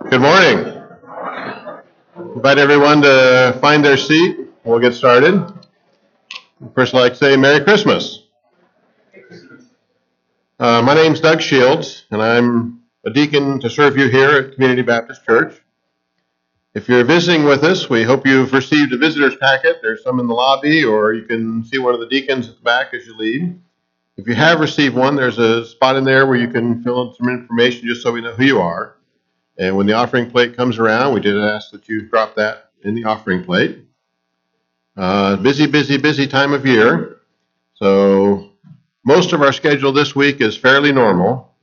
Good morning. Invite everyone to find their seat. We'll get started. First, I'd like to say Merry Christmas. My name's Doug Shields, and I'm a deacon to serve you here at Community Baptist Church. If you're visiting with us, we hope you've received a visitor's packet. There's some in the lobby, or you can see one of the deacons at the back as you leave. If you have received one, there's a spot in there where you can fill in some information just so we know who you are. And when the offering plate comes around, we did ask that you drop that in the offering plate. Busy time of year. So most of our schedule this week is fairly normal.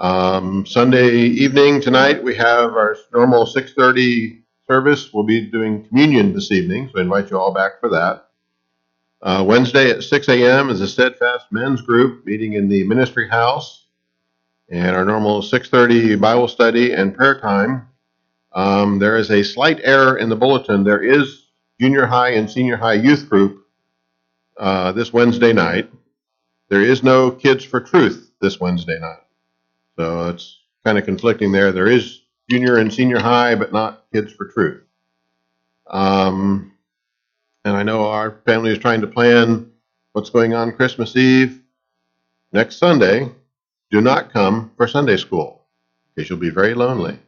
Sunday evening tonight, we have our normal 6:30 service. We'll be doing communion this evening, so I invite you all back for that. Wednesday at 6 a.m. is a Steadfast Men's Group meeting in the Ministry House, and our normal 6:30 Bible study and prayer time. There is a slight error in the bulletin. There is junior high and senior high youth group this Wednesday night. There is no Kids for Truth this Wednesday night, so it's kind of conflicting there. There is junior and senior high, but not Kids for Truth. And I know our family is trying to plan what's going on Christmas Eve. Next Sunday, do not come for Sunday school, because you'll be very lonely.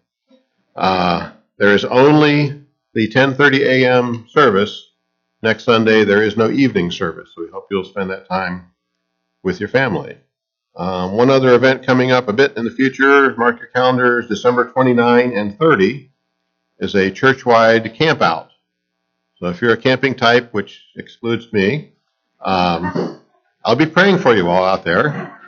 There is only the 10:30 a.m. service. Next Sunday, there is no evening service, so we hope you'll spend that time with your family. One other event coming up a bit in the future, mark your calendars, December 29 and 30 is a church-wide camp-out. So if you're a camping type, which excludes me, I'll be praying for you all out there.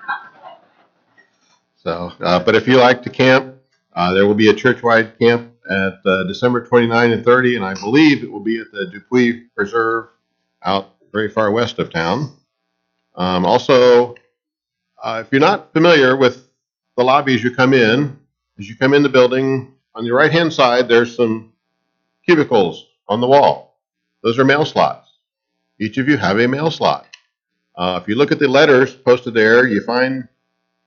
So, but if you like to camp, there will be a church-wide camp at December 29 and 30, and I believe it will be at the Dupuy Preserve out very far west of town. Also, if you're not familiar with the lobby as you come in the building, on your right-hand side, there's some cubicles on the wall. Those are mail slots. Each of you have a mail slot. If you look at the letters posted there, you find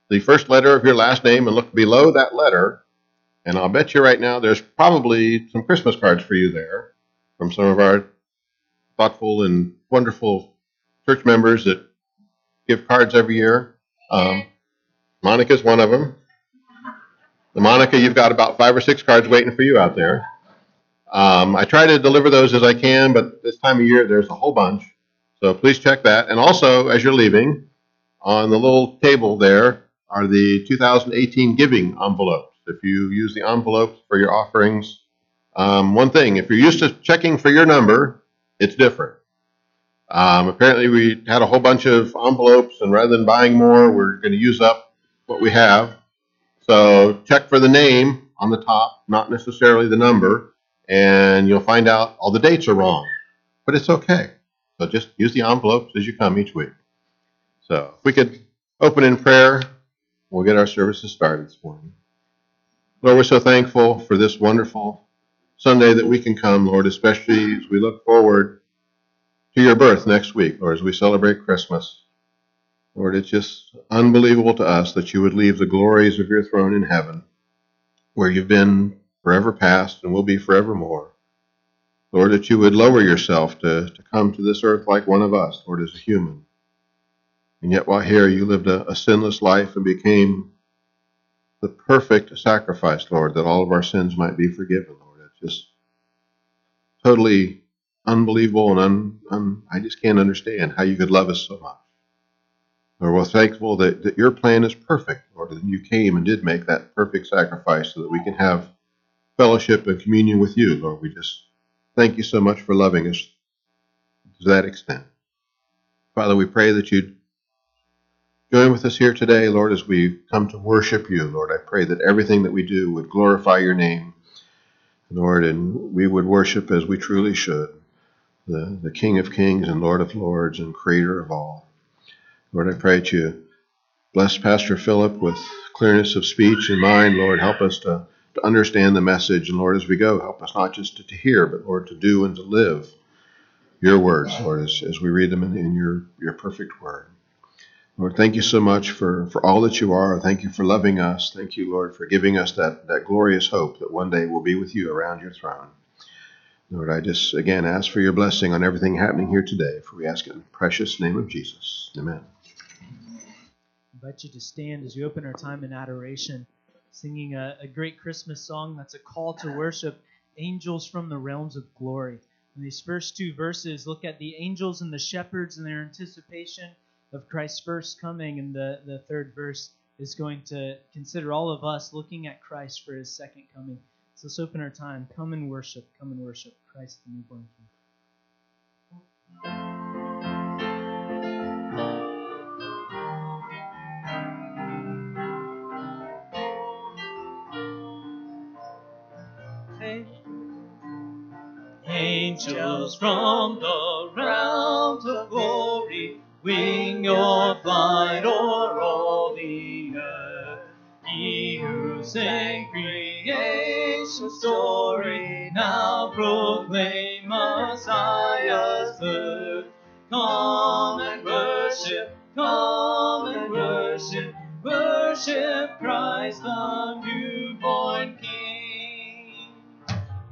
the first letter of your last name and look below that letter. And I'll bet you right now there's probably some Christmas cards for you there from some of our thoughtful and wonderful church members that give cards every year. Monica's one of them. Monica, you've got about 5 or 6 cards waiting for you out there. I try to deliver those as I can, but this time of year there's a whole bunch. So please check that. And also, as you're leaving, on the little table there are the 2018 giving envelopes. If you use the envelopes for your offerings, one thing, if you're used to checking for your number, it's different. Apparently we had a whole bunch of envelopes, and rather than buying more, we're going to use up what we have. So check for the name on the top, not necessarily the number. And you'll find out all the dates are wrong, but it's okay. So just use the envelopes as you come each week. So if we could open in prayer, we'll get our services started this morning. Lord, we're so thankful for this wonderful Sunday that we can come, Lord, especially as we look forward to your birth next week, Lord, as we celebrate Christmas. Lord, it's just unbelievable to us that you would leave the glories of your throne in heaven, where you've been forever past and will be forevermore. Lord, that you would lower yourself to come to this earth like one of us, Lord, as a human. And yet while here you lived a sinless life and became the perfect sacrifice, Lord, that all of our sins might be forgiven, Lord. It's just totally unbelievable, and I just can't understand how you could love us so much. Lord, we're thankful that your plan is perfect, Lord, and you came and did make that perfect sacrifice so that we can have fellowship and communion with you, Lord. We just thank you so much for loving us to that extent. Father, we pray that you'd join with us here today, Lord, as we come to worship you, Lord. I pray that everything that we do would glorify your name, Lord, and we would worship as we truly should, the King of Kings and Lord of Lords and Creator of all. Lord, I pray that you bless Pastor Philip with clearness of speech and mind, Lord. Help us to understand the message, and Lord, as we go, help us not just to hear, but Lord, to do and to live your words, Lord, as we read them in your perfect word. Lord, thank you so much for all that you are. Thank you for loving us. Thank you, Lord, for giving us that glorious hope that one day we'll be with you around your throne. Lord, I just, again, ask for your blessing on everything happening here today, for we ask it in the precious name of Jesus. Amen. I invite you to stand as we open our time in adoration, singing a great Christmas song that's a call to worship, Angels from the Realms of Glory. And these first two verses look at the angels and the shepherds and their anticipation of Christ's first coming, and the third verse is going to consider all of us looking at Christ for his second coming. So let's open our time. Come and worship Christ the newborn King. Angels from the realms of glory, wing your flight o'er all the earth. Ye who sang creation's story, now proclaim Messiah's birth. Come and worship, worship Christ the newborn King.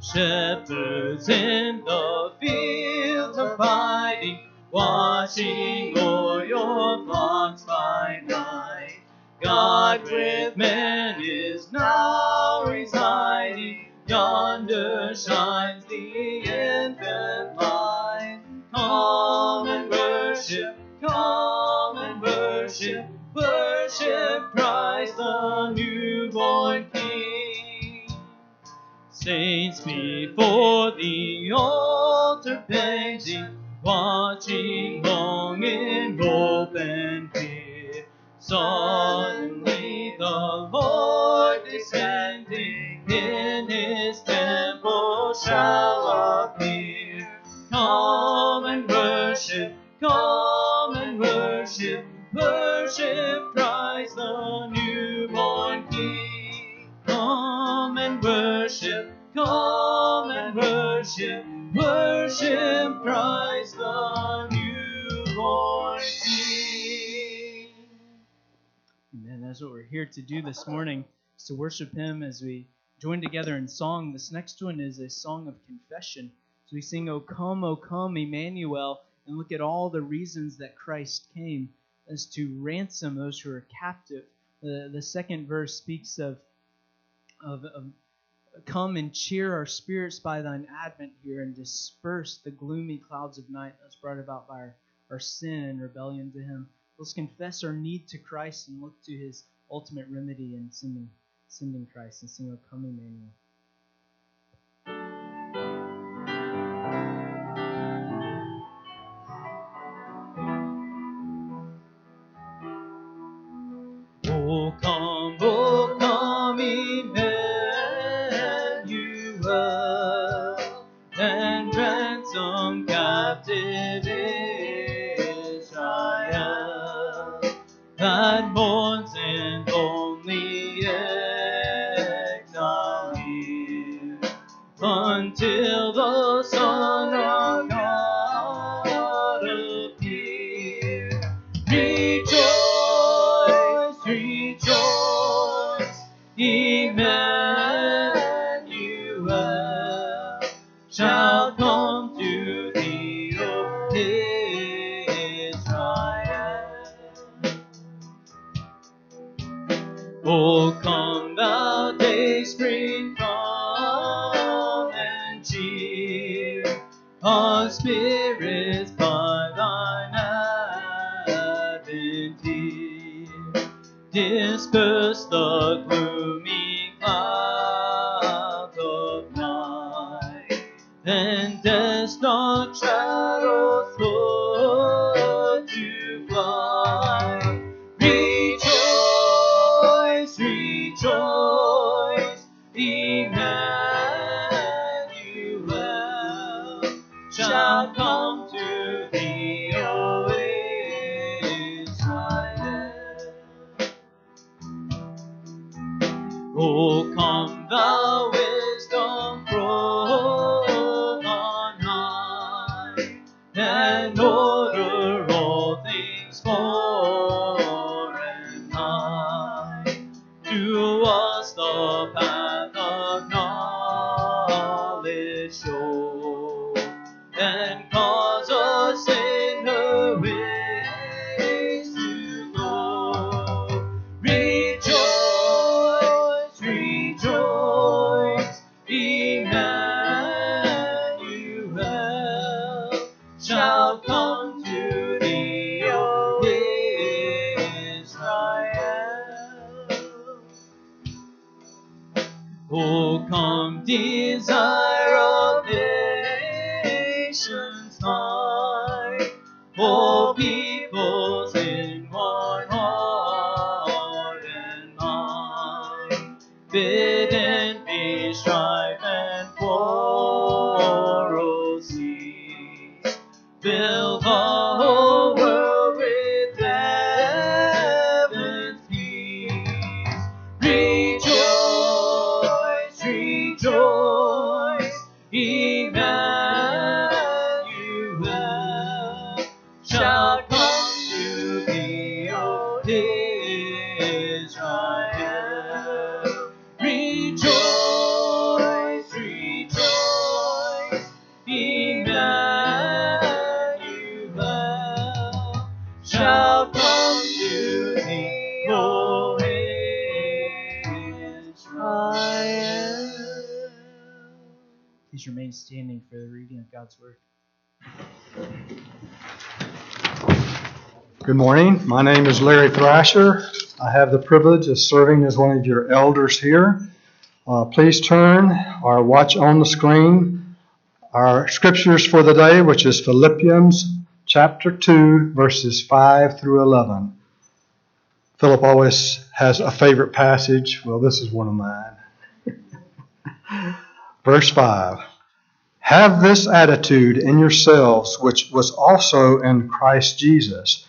Shepherds in the fields abiding, watching o'er your flocks by night. God with men is now residing, yonder shines the infant light. Come and worship, worship Christ the newborn King. Saints before the altar bending, watching long in hope and fear. Suddenly the Lord descending in his temple shall appear. Come and worship, worship Christ the newborn King. Come and worship, worship Christ the newborn King. Amen. That's what we're here to do this morning, is to worship him as we join together in song. This next one is a song of confession. So we sing, O come, Emmanuel, and look at all the reasons that Christ came, as to ransom those who are captive. The second verse speaks of come and cheer our spirits by thine advent here, and disperse the gloomy clouds of night that's brought about by our sin and rebellion to him. Let's confess our need to Christ and look to his ultimate remedy in sending Christ, and sing, O come, Emmanuel. Disperse the gloomy clouds of night, and death's dark shadows put to flight. Rejoice, rejoice, Emmanuel shall come to thee, O Israel. O come, thou wisdom from on high, and order all things for us the path of knowledge show, and cause us in her ways to go. Rejoice, rejoice, Emmanuel shall come. Oh, come, desire of nations high, oh, peoples in one heart and mind, bid and be strife and quarrel cease, fill the whole world with heaven's peace. Rejoice, Emmanuel shall come to thee, O Israel. Rejoice, rejoice, Emmanuel shall come to thee, O Israel. Please remain standing for the reading of God's Word. Good morning. My name is Larry Thrasher. I have the privilege of serving as one of your elders here. Please turn or watch on the screen our scriptures for the day, which is Philippians chapter 2, verses 5 through 11. Philip always has a favorite passage. Well, this is one of mine. Verse 5, have this attitude in yourselves, which was also in Christ Jesus,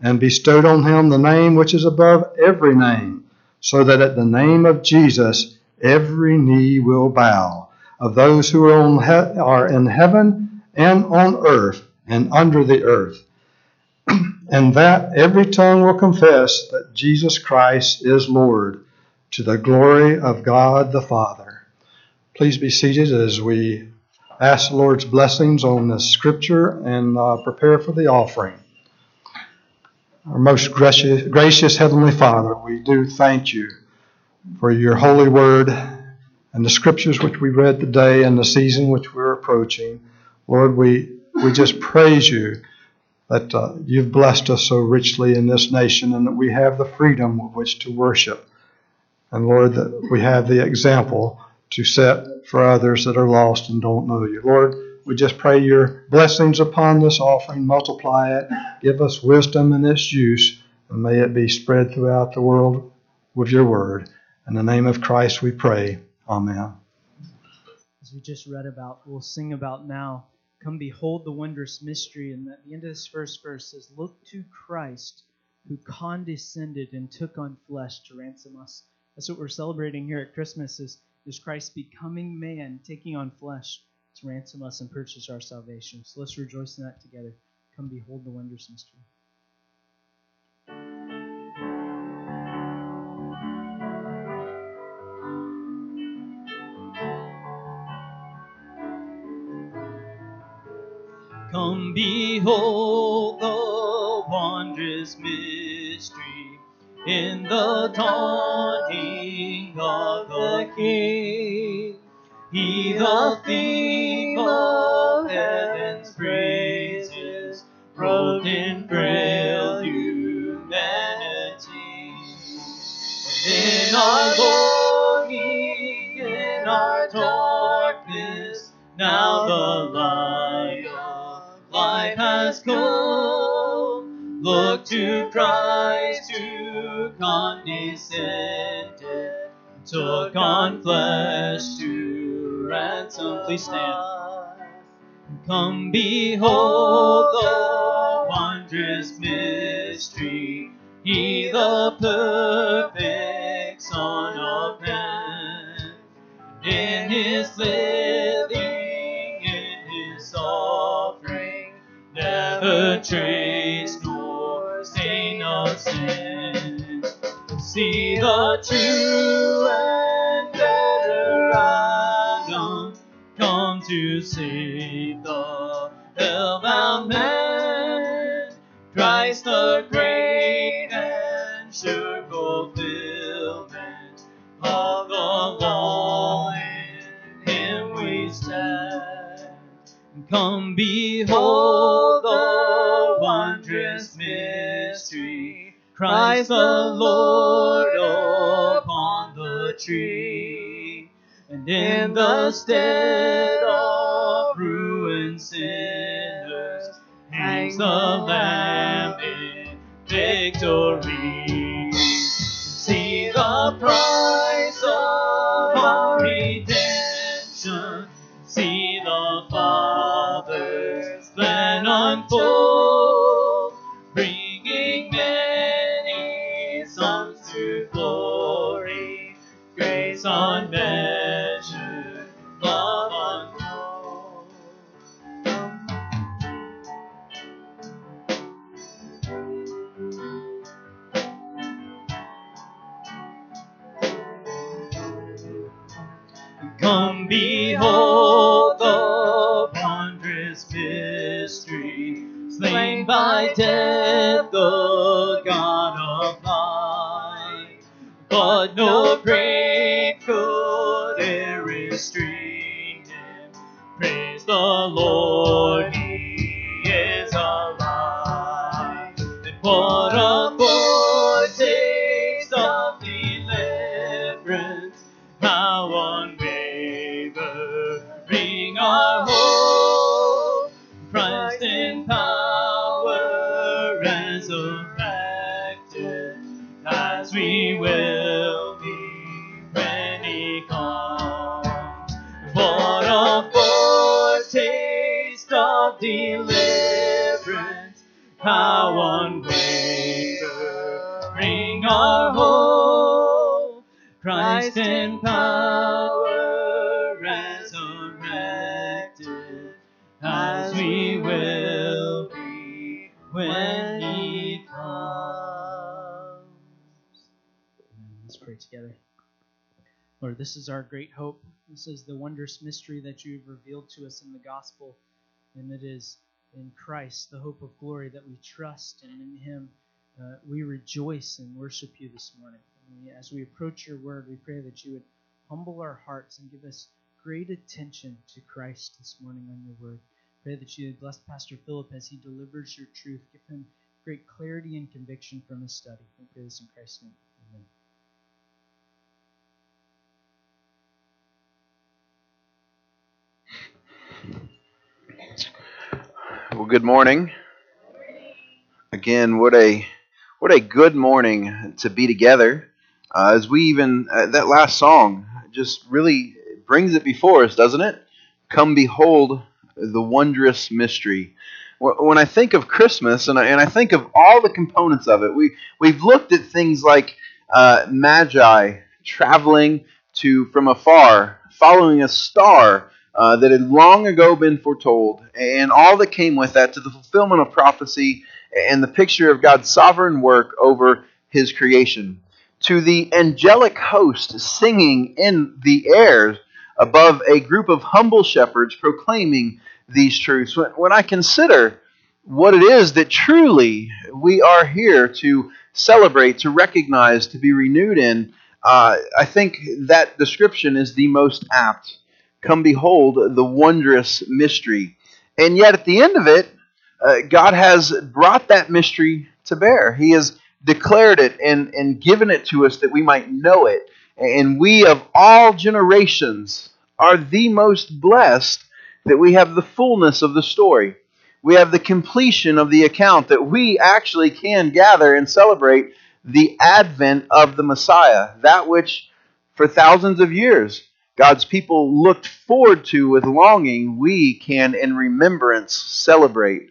and bestowed on him the name which is above every name, so that at the name of Jesus every knee will bow, of those who are in heaven and on earth and under the earth, and that every tongue will confess that Jesus Christ is Lord, to the glory of God the Father. Please be seated as we ask the Lord's blessings on this scripture and prepare for the offering. Our most gracious Heavenly Father, we do thank you for your holy word and the scriptures which we read today and the season which we're approaching. Lord, we just praise you that you've blessed us so richly in this nation and that we have the freedom with which to worship. And Lord, that we have the example to set for others that are lost and don't know you. Lord, we just pray your blessings upon this offering. Multiply it. Give us wisdom in its use, and may it be spread throughout the world with your word. In the name of Christ we pray. Amen. As we just read about, we'll sing about now, come behold the wondrous mystery. And at the end of this first verse says, look to Christ, who condescended and took on flesh to ransom us. That's what we're celebrating here at Christmas, is Christ becoming man, taking on flesh to ransom us and purchase our salvation. So let's rejoice in that together. Come behold the wondrous mystery. Come behold the wondrous mystery, in the dawning of the King, he the theme of heaven's praises, robed in frail humanity. In our longing, in our darkness, now the light of life has come. Look to Christ, who condescended took on flesh to ransom. Please stand. Come behold the wondrous mystery, He the perfect Son of Man, in His living, in His offering, never trace nor stain of sin. See the true and better Adam come to save the hell-bound man, Christ the great and sure fulfillment of the law, in Him we stand. Come behold the wondrous mystery, Christ the Lord upon the tree, and in the stead of ruined sinners hangs the Lamb in victory. See the price of our redemption, see the Father's plan unfold, bringing many sons to glory, grace unmeasured. Come behold the wondrous mystery, slain by death, the God of life. But no grave could e'er restrain Him. Praise the Lord, He is alive. And what a foretaste of deliverance! How unbearable! Our hope, Christ in power resurrected, as we will be when He comes. What a foretaste of deliverance, how unwavering our hope, Christ in power resurrected, as we will be when He comes. Let's pray together. Lord, this is our great hope. This is the wondrous mystery that You've revealed to us in the gospel, and it is in Christ, the hope of glory, that we trust, and in Him we rejoice and worship You this morning. As we approach Your word, we pray that You would humble our hearts and give us great attention to Christ this morning on Your word. Pray that You would bless Pastor Philip as he delivers Your truth. Give him great clarity and conviction from his study. We pray this in Christ's name. Amen. Well, good morning. Again, what a good morning to be together. As we that last song just really brings it before us, doesn't it? Come behold the wondrous mystery. When I think of Christmas, and I think of all the components of it, we've looked at things like magi traveling from afar, following a star that had long ago been foretold, and all that came with that, to the fulfillment of prophecy and the picture of God's sovereign work over His creation, to the angelic host singing in the air above a group of humble shepherds proclaiming these truths. When I consider what it is that truly we are here to celebrate, to recognize, to be renewed in, I think that description is the most apt. Come behold the wondrous mystery. And yet at the end of it, God has brought that mystery to bear. He has declared it and given it to us that we might know it. And we of all generations are the most blessed that we have the fullness of the story. We have the completion of the account, that we actually can gather and celebrate the advent of the Messiah, that which For thousands of years, God's people looked forward to with longing, we can in remembrance celebrate.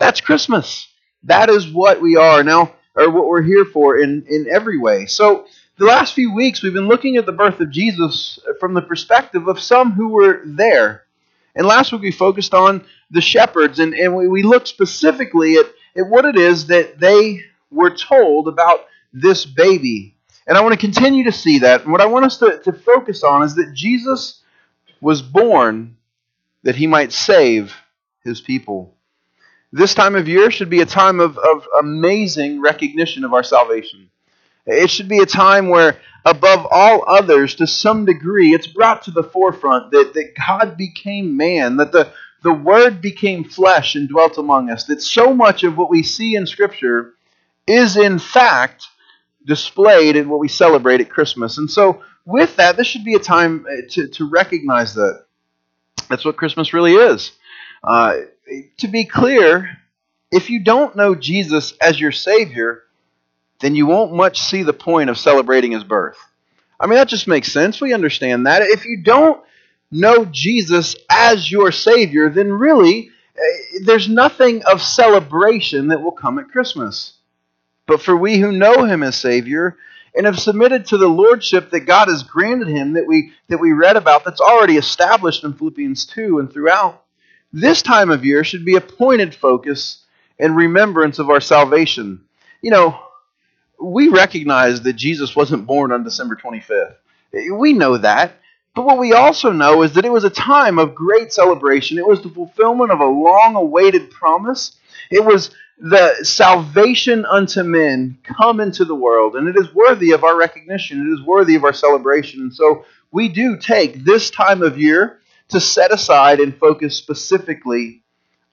That's Christmas. That is what we are now, or what we're here for in every way. So the last few weeks, we've been looking at the birth of Jesus from the perspective of some who were there. And last week, we focused on the shepherds, and we looked specifically at what it is that they were told about this baby. And I want to continue to see that. And what I want us to focus on is that Jesus was born that he might save his people. This time of year should be a time of amazing recognition of our salvation. It should be a time where, above all others, to some degree, it's brought to the forefront that God became man, that the Word became flesh and dwelt among us, that so much of what we see in Scripture is, in fact, displayed in what we celebrate at Christmas. And so, with that, this should be a time to recognize that. That's what Christmas really is. To be clear, if you don't know Jesus as your Savior, then you won't much see the point of celebrating his birth. I mean, that just makes sense. We understand that. If you don't know Jesus as your Savior, then really, there's nothing of celebration that will come at Christmas. But for we who know him as Savior and have submitted to the Lordship that God has granted him that we read about, that's already established in Philippians 2 and throughout, this time of year should be a pointed focus and remembrance of our salvation. You know, we recognize that Jesus wasn't born on December 25th. We know that. But what we also know is that it was a time of great celebration. It was the fulfillment of a long-awaited promise. It was the salvation unto men come into the world. And it is worthy of our recognition. It is worthy of our celebration. And so we do take this time of year to set aside and focus specifically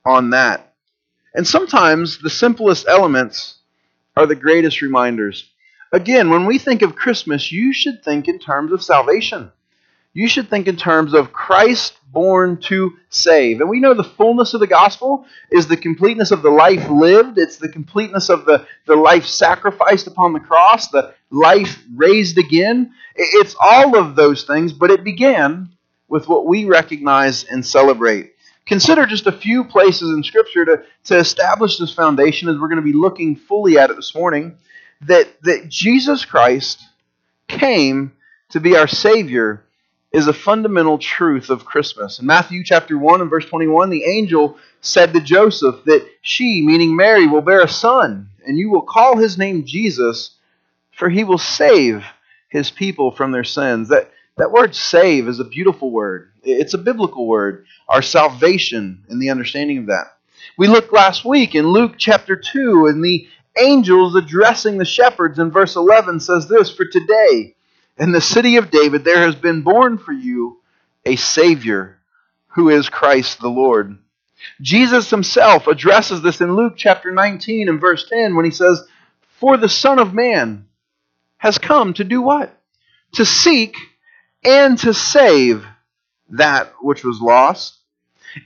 on that. And sometimes the simplest elements are the greatest reminders. Again, when we think of Christmas, you should think in terms of salvation. You should think in terms of Christ born to save. And we know the fullness of the gospel is the completeness of the life lived. It's the completeness of the life sacrificed upon the cross, the life raised again. It's all of those things, but it began with what we recognize and celebrate. Consider just a few places in Scripture to establish this foundation, as we're going to be looking fully at it this morning, that Jesus Christ came to be our Savior is a fundamental truth of Christmas. In Matthew chapter 1 and verse 21, the angel said to Joseph that she, meaning Mary, will bear a son, and you will call his name Jesus, for he will save his people from their sins. That word save is a beautiful word. It's a biblical word, our salvation and the understanding of that. We looked last week in Luke chapter 2, and the angels addressing the shepherds in verse 11 says this, "For today in the city of David there has been born for you a Savior, who is Christ the Lord." Jesus himself addresses this in Luke chapter 19 and verse 10 when he says, "For the Son of Man has come to do what? To seek and to save that which was lost."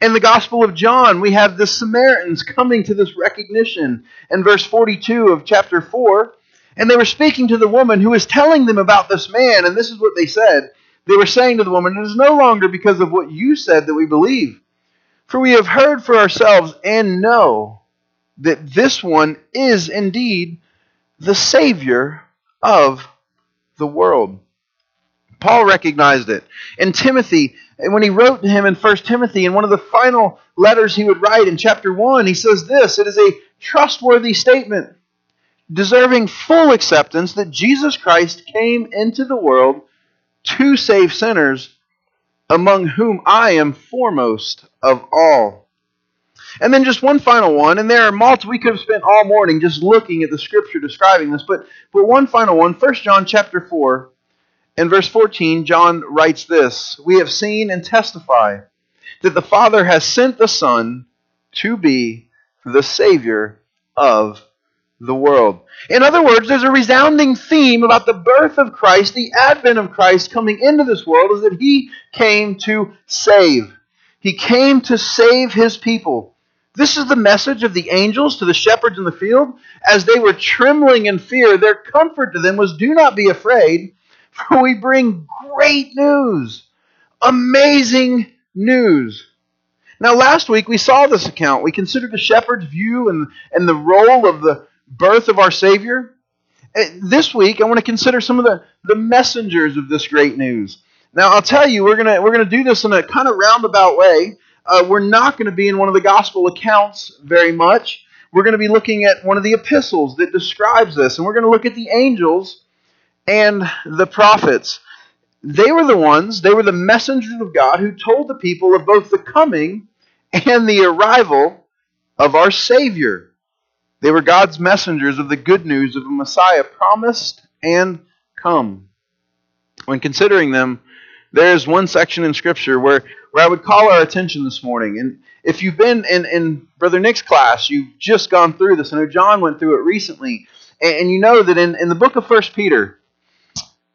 In the Gospel of John, we have the Samaritans coming to this recognition in verse 42 of chapter 4. And they were speaking to the woman who was telling them about this man, and this is what they said. They were saying to the woman, "It is no longer because of what you said that we believe, for we have heard for ourselves and know that this one is indeed the Savior of the world." Paul recognized it. And Timothy, when he wrote to him in 1 Timothy, in one of the final letters he would write in chapter 1, he says this, "It is a trustworthy statement, deserving full acceptance, that Jesus Christ came into the world to save sinners, among whom I am foremost of all." And then just one final one, and there are multiple. We could have spent all morning just looking at the Scripture describing this, but one final one, 1 John chapter 4, in verse 14, John writes this, "We have seen and testify that the Father has sent the Son to be the Savior of the world." In other words, there's a resounding theme about the birth of Christ, the advent of Christ coming into this world, is that he came to save. He came to save his people. This is the message of the angels to the shepherds in the field. As they were trembling in fear, their comfort to them was, "Do not be afraid, For we bring great news, amazing news. Now, last week we saw this account. We considered the shepherd's view and the role of the birth of our Savior. This week, I want to consider some of the messengers of this great news. Now, I'll tell you, we're gonna do this in a kind of roundabout way. We're not going to be in one of the gospel accounts very much. We're going to be looking at one of the epistles that describes this, and we're going to look at the angels and the prophets. They were the messengers of God who told the people of both the coming and the arrival of our Savior. They were God's messengers of the good news of a Messiah promised and come. When considering them, there is one section in Scripture where I would call our attention this morning. And if you've been in Brother Nick's class, you've just gone through this. I know John went through it recently. And you know that in the book of 1 Peter,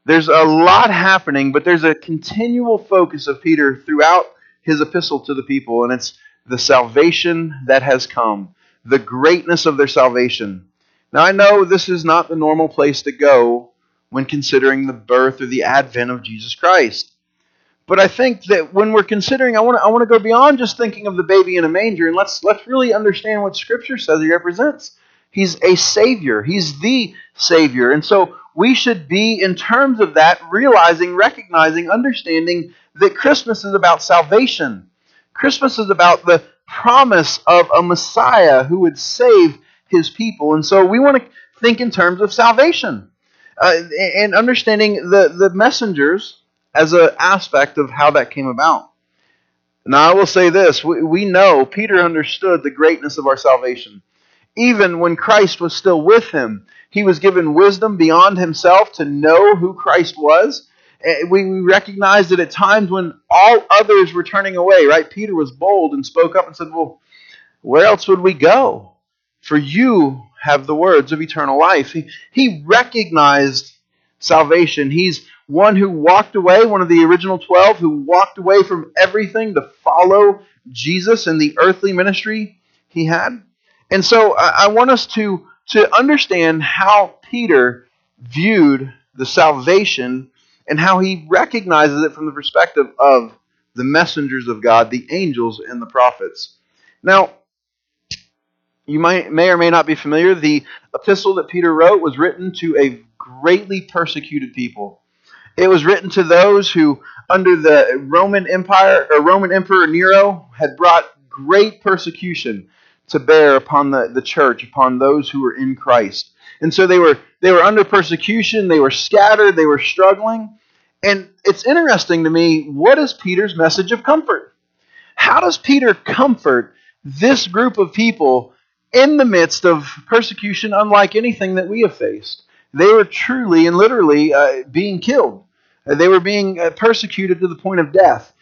there's a lot happening, but there's a continual focus of Peter throughout his epistle to the people. And it's the salvation that has come. The greatness of their salvation. Now, I know this is not the normal place to go when considering the birth or the advent of Jesus Christ. But I think that when we're considering, I want to go beyond just thinking of the baby in a manger, and let's really understand what Scripture says he represents. He's a Savior. He's the Savior. And so we should be, in terms of that, realizing, recognizing, understanding that Christmas is about salvation. Christmas is about the promise of a Messiah who would save his people. And so we want to think in terms of salvation and understanding the messengers as an aspect of how that came about. Now, I will say this. We know Peter understood the greatness of our salvation. Even when Christ was still with him, he was given wisdom beyond himself to know who Christ was. We recognize that at times when all others were turning away, right? Peter was bold and spoke up and said, well, where else would we go? For you have the words of eternal life. He recognized salvation. He's one who walked away, one of the original 12, who walked away from everything to follow Jesus and the earthly ministry he had. And so I want us to understand how Peter viewed the salvation and how he recognizes it from the perspective of the messengers of God, the angels and the prophets. Now, you may or may not be familiar. The epistle that Peter wrote was written to a greatly persecuted people. It was written to those who, under the Roman Empire or Roman Emperor Nero, had brought great persecution to bear upon the church, upon those who were in Christ. And so they were under persecution. They were scattered. They were struggling. And it's interesting to me, what is Peter's message of comfort? How does Peter comfort this group of people in the midst of persecution unlike anything that we have faced? They were truly and literally being killed. They were being persecuted to the point of death.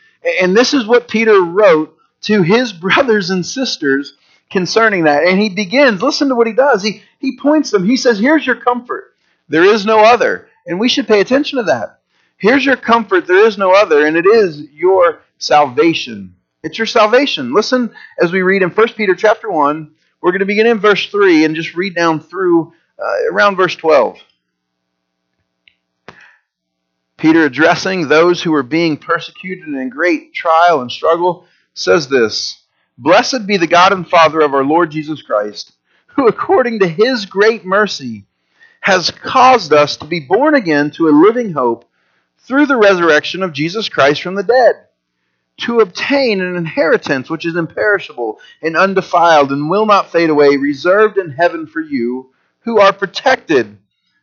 And this is what Peter wrote to his brothers and sisters concerning that. And he begins, listen to what he does. He points them. He says, here's your comfort. There is no other. And we should pay attention to that. Here's your comfort, there is no other, and it is your salvation. It's your salvation. Listen as we read in 1 Peter chapter 1. We're going to begin in verse 3 and just read down through around verse 12. Peter, addressing those who are being persecuted and in great trial and struggle, says this, "Blessed be the God and Father of our Lord Jesus Christ, who according to his great mercy has caused us to be born again to a living hope, through the resurrection of Jesus Christ from the dead, to obtain an inheritance which is imperishable and undefiled and will not fade away, reserved in heaven for you, who are protected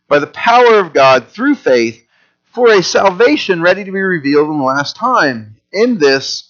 by the power of God through faith for a salvation ready to be revealed in the last time. In this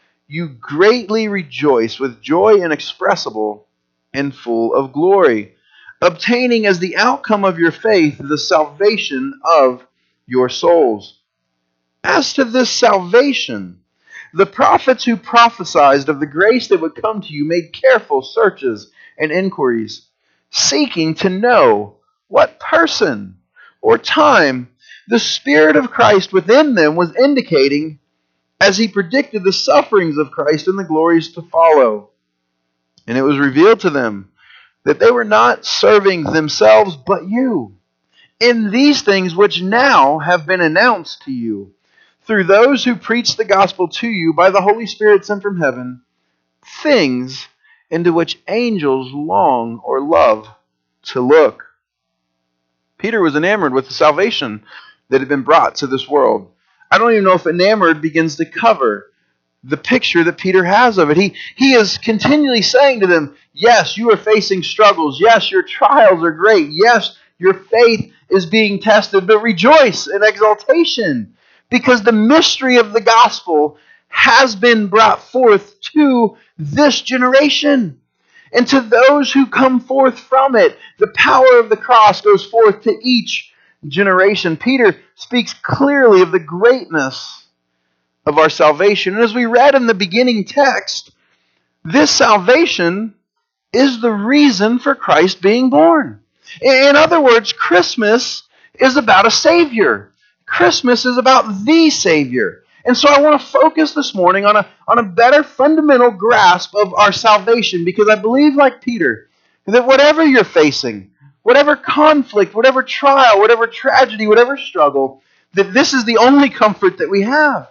you greatly rejoice with joy inexpressible and full of glory, obtaining as the outcome of your faith the salvation of your souls. As to this salvation, the prophets who prophesied of the grace that would come to you made careful searches and inquiries, seeking to know what person or time the Spirit of Christ within them was indicating as he predicted the sufferings of Christ and the glories to follow. And it was revealed to them that they were not serving themselves but you, in these things which now have been announced to you, through those who preach the gospel to you by the Holy Spirit sent from heaven, things into which angels long or love to look. Peter was enamored with the salvation that had been brought to this world. I don't even know if enamored begins to cover the picture that Peter has of it. He is continually saying to them, yes, you are facing struggles. Yes, your trials are great. Yes, your faith is being tested, but rejoice in exaltation, because the mystery of the gospel has been brought forth to this generation. And to those who come forth from it, the power of the cross goes forth to each generation. Peter speaks clearly of the greatness of our salvation. And as we read in the beginning text, this salvation is the reason for Christ being born. In other words, Christmas is about a Savior. Christmas is about the Savior. And so I want to focus this morning on a better fundamental grasp of our salvation, because I believe, like Peter, that whatever you're facing, whatever conflict, whatever trial, whatever tragedy, whatever struggle, that this is the only comfort that we have.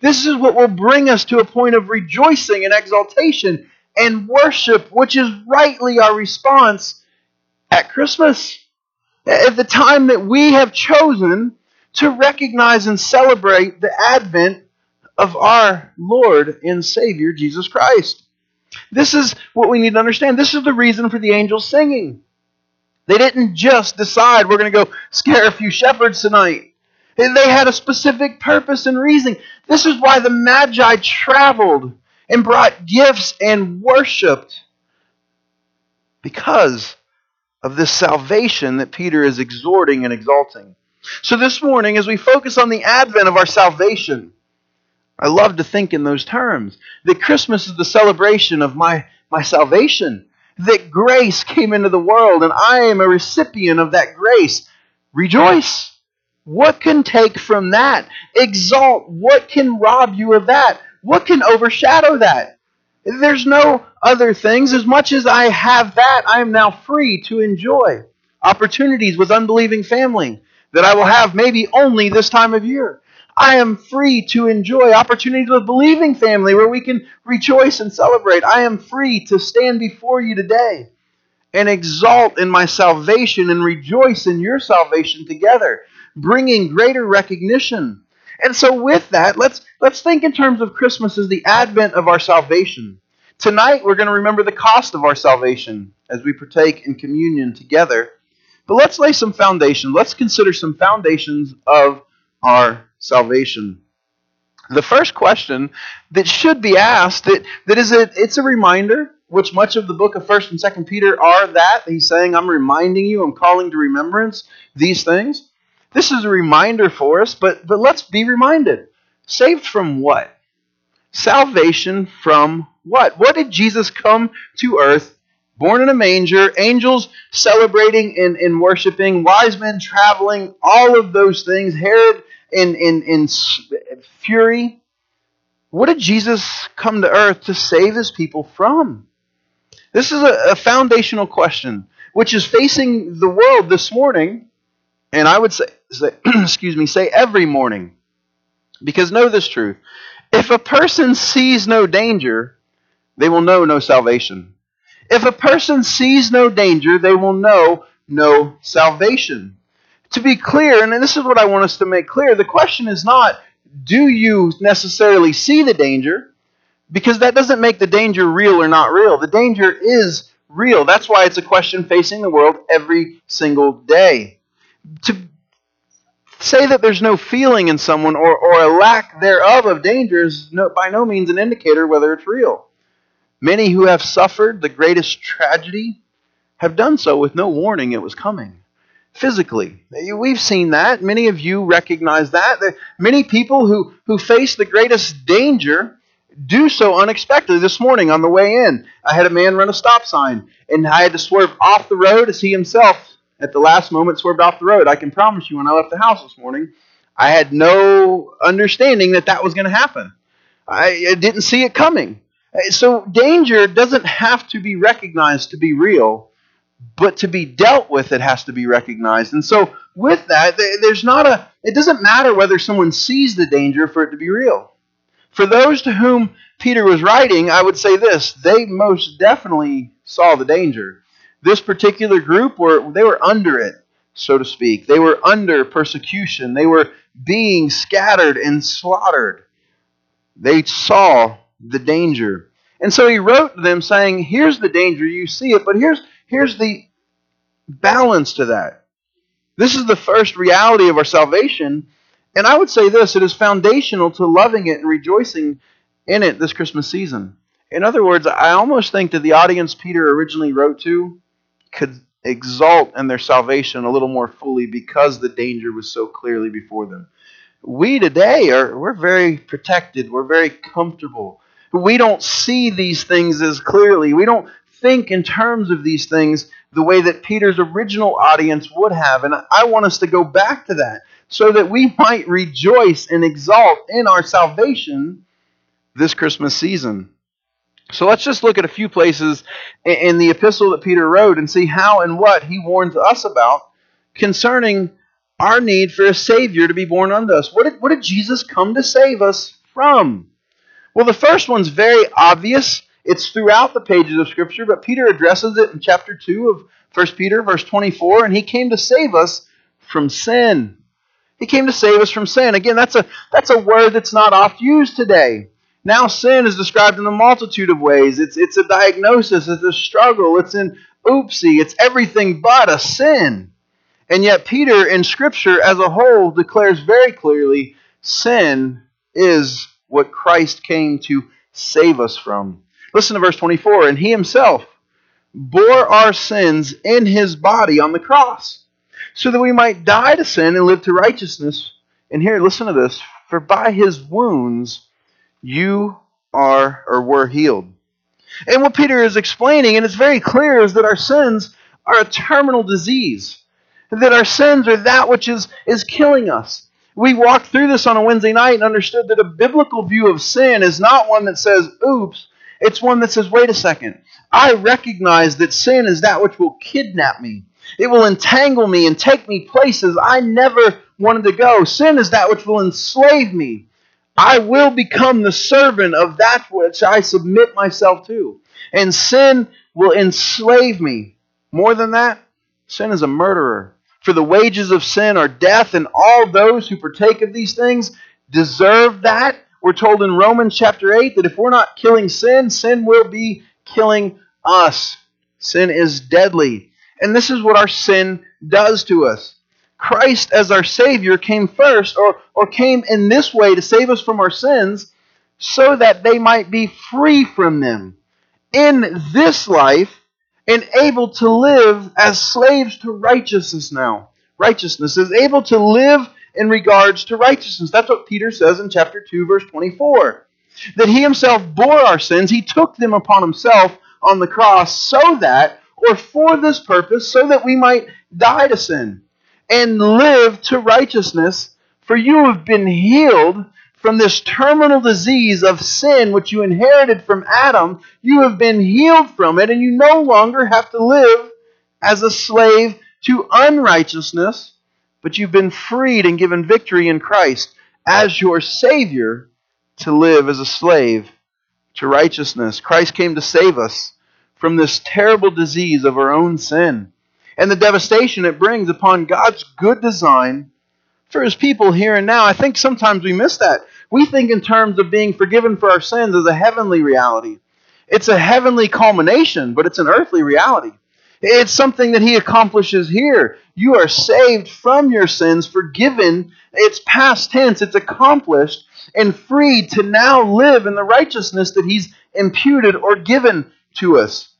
This is what will bring us to a point of rejoicing and exaltation and worship, which is rightly our response at Christmas, at the time that we have chosen to recognize and celebrate the advent of our Lord and Savior, Jesus Christ. This is what we need to understand. This is the reason for the angels singing. They didn't just decide we're going to go scare a few shepherds tonight. They had a specific purpose and reason. This is why the Magi traveled and brought gifts and worshiped, because of this salvation that Peter is exhorting and exalting. So this morning, as we focus on the advent of our salvation, I love to think in those terms. That Christmas is the celebration of my salvation. That grace came into the world, and I am a recipient of that grace. Rejoice. What can take from that? Exalt. What can rob you of that? What can overshadow that? There's no other things. As much as I have that, I am now free to enjoy opportunities with unbelieving family that I will have maybe only this time of year. I am free to enjoy opportunities with believing family where we can rejoice and celebrate. I am free to stand before you today and exalt in my salvation and rejoice in your salvation together, bringing greater recognition. And so with that, let's think in terms of Christmas as the advent of our salvation. Tonight, we're going to remember the cost of our salvation as we partake in communion together. But let's lay some foundation. Let's consider some foundations of our salvation. The first question that should be asked, it's a reminder, which much of the book of 1 and 2 Peter are that. He's saying, I'm reminding you, I'm calling to remembrance these things. This is a reminder for us, but let's be reminded. Saved from what? Salvation from what? What did Jesus come to earth? Born in a manger, angels celebrating and worshiping, wise men traveling, all of those things, Herod in fury. What did Jesus come to earth to save his people from? This is a foundational question, which is facing the world this morning, and I would say every morning. Because know this truth, if a person sees no danger, they will know no salvation. If a person sees no danger, they will know no salvation. To be clear, and this is what I want us to make clear, the question is not, do you necessarily see the danger? Because that doesn't make the danger real or not real. The danger is real. That's why it's a question facing the world every single day. To say that there's no feeling in someone or a lack thereof of danger is by no means an indicator whether it's real. Many who have suffered the greatest tragedy have done so with no warning it was coming. physically. We've seen that. Many of you recognize that. Many people who face the greatest danger do so unexpectedly. This morning on the way in, I had a man run a stop sign, and I had to swerve off the road as he himself, at the last moment, swerved off the road. I can promise you when I left the house this morning, I had no understanding that that was going to happen. I didn't see it coming. So danger doesn't have to be recognized to be real, but to be dealt with, it has to be recognized. And so with that, it doesn't matter whether someone sees the danger for it to be real. For those to whom Peter was writing, I would say this: they most definitely saw the danger. This particular group, they were under it, so to speak. They were under persecution. They were being scattered and slaughtered. They saw the danger. And so he wrote to them saying, here's the danger, you see it, but here's the balance to that. This is the first reality of our salvation, and I would say this: it is foundational to loving it and rejoicing in it this Christmas season. In other words, I almost think that the audience Peter originally wrote to could exalt in their salvation a little more fully because the danger was so clearly before them. We today, we're very protected. We're very comfortable. We don't see these things as clearly. We don't think in terms of these things the way that Peter's original audience would have. And I want us to go back to that so that we might rejoice and exalt in our salvation this Christmas season. So let's just look at a few places in the epistle that Peter wrote and see how and what he warns us about concerning our need for a Savior to be born unto us. What did Jesus come to save us from? Well, the first one's very obvious. It's throughout the pages of Scripture, but Peter addresses it in chapter 2 of 1 Peter, verse 24, and he came to save us from sin. He came to save us from sin. Again, that's a word that's not oft used today. Now sin is described in a multitude of ways. It's a diagnosis, it's a struggle, it's an oopsie, it's everything but a sin. And yet Peter in Scripture as a whole declares very clearly sin is what Christ came to save us from. Listen to verse 24. And he himself bore our sins in his body on the cross so that we might die to sin and live to righteousness. And here, listen to this. For by his wounds you are or were healed. And what Peter is explaining, and it's very clear, is that our sins are a terminal disease. That our sins are that which is killing us. We walked through this on a Wednesday night and understood that a biblical view of sin is not one that says, oops. It's one that says, wait a second. I recognize that sin is that which will kidnap me. It will entangle me and take me places I never wanted to go. Sin is that which will enslave me. I will become the servant of that which I submit myself to. And sin will enslave me. More than that, sin is a murderer. For the wages of sin are death, and all those who partake of these things deserve that. We're told in Romans chapter 8 that if we're not killing sin, sin will be killing us. Sin is deadly. And this is what our sin does to us. Christ as our Savior came first, or came in this way to save us from our sins so that they might be free from them in this life and able to live as slaves to righteousness now. Righteousness is able to live in regards to righteousness. That's what Peter says in chapter 2, verse 24. That he himself bore our sins. He took them upon himself on the cross so that, or for this purpose, so that we might die to sin and live to righteousness. For you have been healed from this terminal disease of sin which you inherited from Adam. You have been healed from it, and you no longer have to live as a slave to unrighteousness. But you've been freed and given victory in Christ as your Savior to live as a slave to righteousness. Christ came to save us from this terrible disease of our own sin and the devastation it brings upon God's good design for His people here and now. I think sometimes we miss that. We think in terms of being forgiven for our sins as a heavenly reality. It's a heavenly culmination, but it's an earthly reality. It's something that He accomplishes here. You are saved from your sins, forgiven. It's past tense, it's accomplished, and freed to now live in the righteousness that He's imputed or given to us.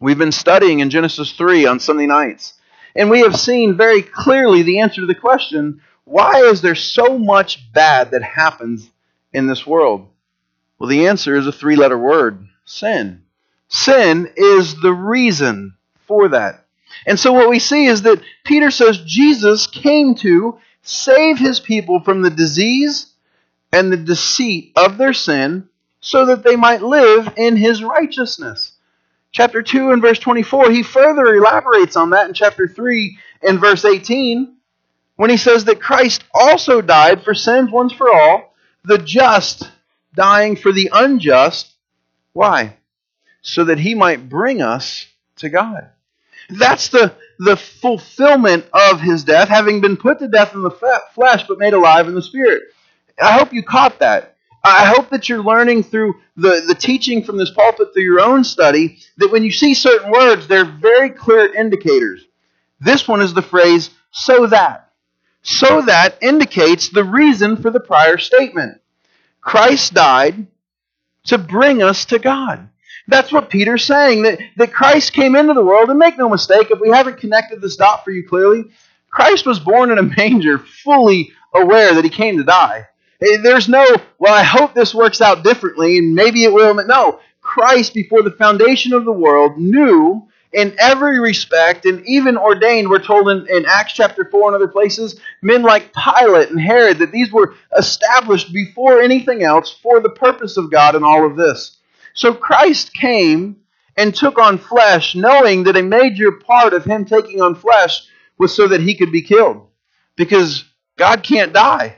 We've been studying in Genesis 3 on Sunday nights. And we have seen very clearly the answer to the question, why is there so much bad that happens in this world? Well, the answer is a three-letter word, sin. Sin is the reason for that. And so what we see is that Peter says Jesus came to save his people from the disease and the deceit of their sin so that they might live in his righteousness. Chapter 2 and verse 24, he further elaborates on that in chapter 3 and verse 18 when he says that Christ also died for sins once for all, the just dying for the unjust. Why? So that he might bring us to God. That's the fulfillment of his death, having been put to death in the flesh, but made alive in the spirit. I hope you caught that. I hope that you're learning through the teaching from this pulpit through your own study that when you see certain words, they're very clear indicators. This one is the phrase, so that. So that indicates the reason for the prior statement. Christ died to bring us to God. That's what Peter's saying, that Christ came into the world, and make no mistake, if we haven't connected this dot for you clearly, Christ was born in a manger, fully aware that he came to die. There's no, well, I hope this works out differently, and maybe it will. No, Christ, before the foundation of the world, knew in every respect, and even ordained, we're told in Acts chapter 4 and other places, men like Pilate and Herod, that these were established before anything else for the purpose of God in all of this. So Christ came and took on flesh, knowing that a major part of him taking on flesh was so that he could be killed. Because God can't die.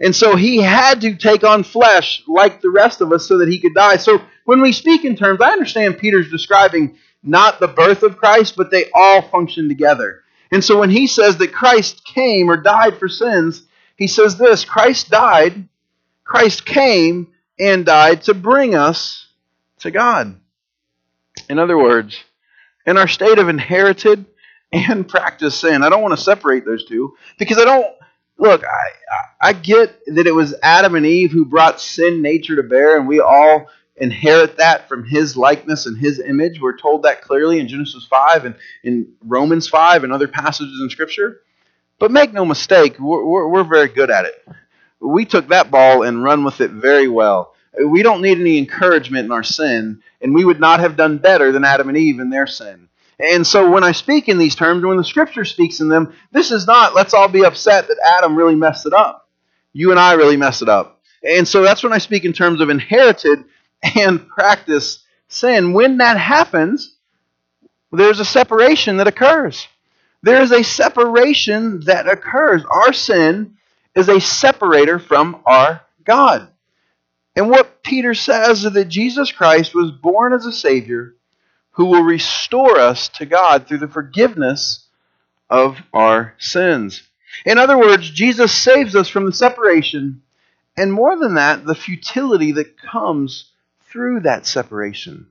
And so he had to take on flesh like the rest of us so that he could die. So when we speak in terms, I understand Peter's describing not the birth of Christ, but they all function together. And so when he says that Christ came or died for sins, he says this, Christ died, Christ came and died to bring us to God. In other words, in our state of inherited and practiced sin, I don't want to separate those two because I get that it was Adam and Eve who brought sin nature to bear, and we all inherit that from his likeness and his image. We're told that clearly in Genesis 5 and in Romans 5 and other passages in Scripture. But make no mistake, we're very good at it. We took that ball and run with it very well. We don't need any encouragement in our sin, and we would not have done better than Adam and Eve in their sin. And so when I speak in these terms, when the Scripture speaks in them, this is not, let's all be upset that Adam really messed it up. You and I really messed it up. And so that's when I speak in terms of inherited and practiced sin. When that happens, there's a separation that occurs. There is a separation that occurs. Our sin is a separator from our God. And what Peter says is that Jesus Christ was born as a Savior who will restore us to God through the forgiveness of our sins. In other words, Jesus saves us from the separation, and more than that, the futility that comes through that separation.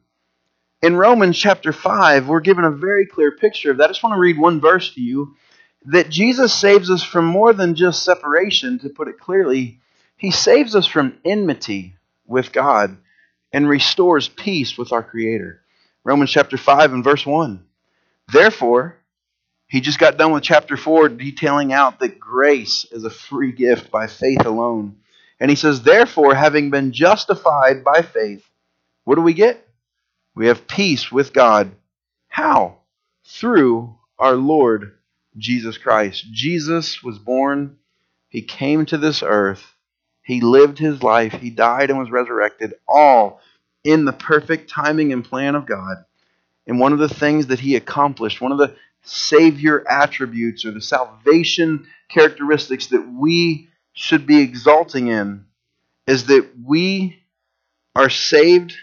In Romans chapter 5, we're given a very clear picture of that. I just want to read one verse to you, that Jesus saves us from more than just separation, to put it clearly. He saves us from enmity with God and restores peace with our Creator. Romans chapter 5 and verse 1. Therefore, he just got done with chapter 4 detailing out that grace is a free gift by faith alone. And he says, therefore, having been justified by faith, what do we get? We have peace with God. How? Through our Lord Jesus Christ. Jesus was born. He came to this earth. He lived his life, he died and was resurrected, all in the perfect timing and plan of God. And one of the things that he accomplished, one of the Savior attributes or the salvation characteristics that we should be exalting in is that we are saved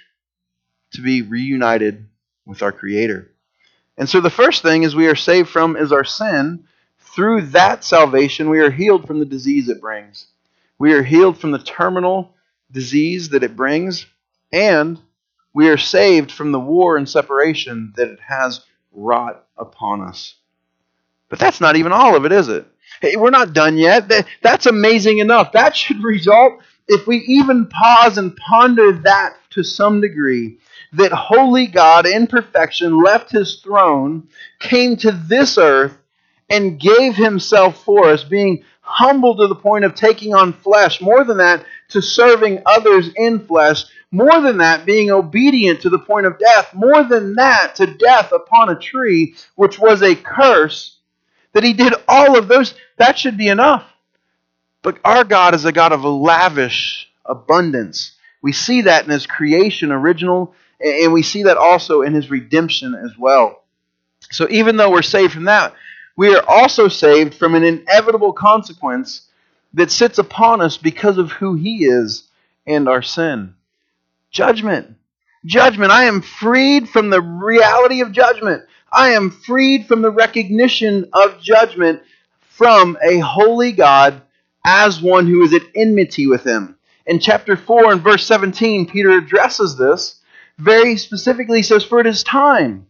to be reunited with our Creator. And so the first thing is we are saved from is our sin. Through that salvation, we are healed from the disease it brings. We are healed from the terminal disease that it brings, and we are saved from the war and separation that it has wrought upon us. But that's not even all of it, is it? Hey, we're not done yet. That's amazing enough. That should result, if we even pause and ponder that to some degree, that holy God in perfection left his throne, came to this earth, and gave himself for us, being humble to the point of taking on flesh. More than that, to serving others in flesh. More than that, being obedient to the point of death. More than that, to death upon a tree, which was a curse. That he did all of those. That should be enough. But our God is a God of a lavish abundance. We see that in his creation original, and we see that also in his redemption as well. So even though we're saved from that, we are also saved from an inevitable consequence that sits upon us because of who he is and our sin. Judgment. Judgment. I am freed from the reality of judgment. I am freed from the recognition of judgment from a holy God as one who is at enmity with him. In chapter 4 and verse 17, Peter addresses this very specifically. He says, for it is time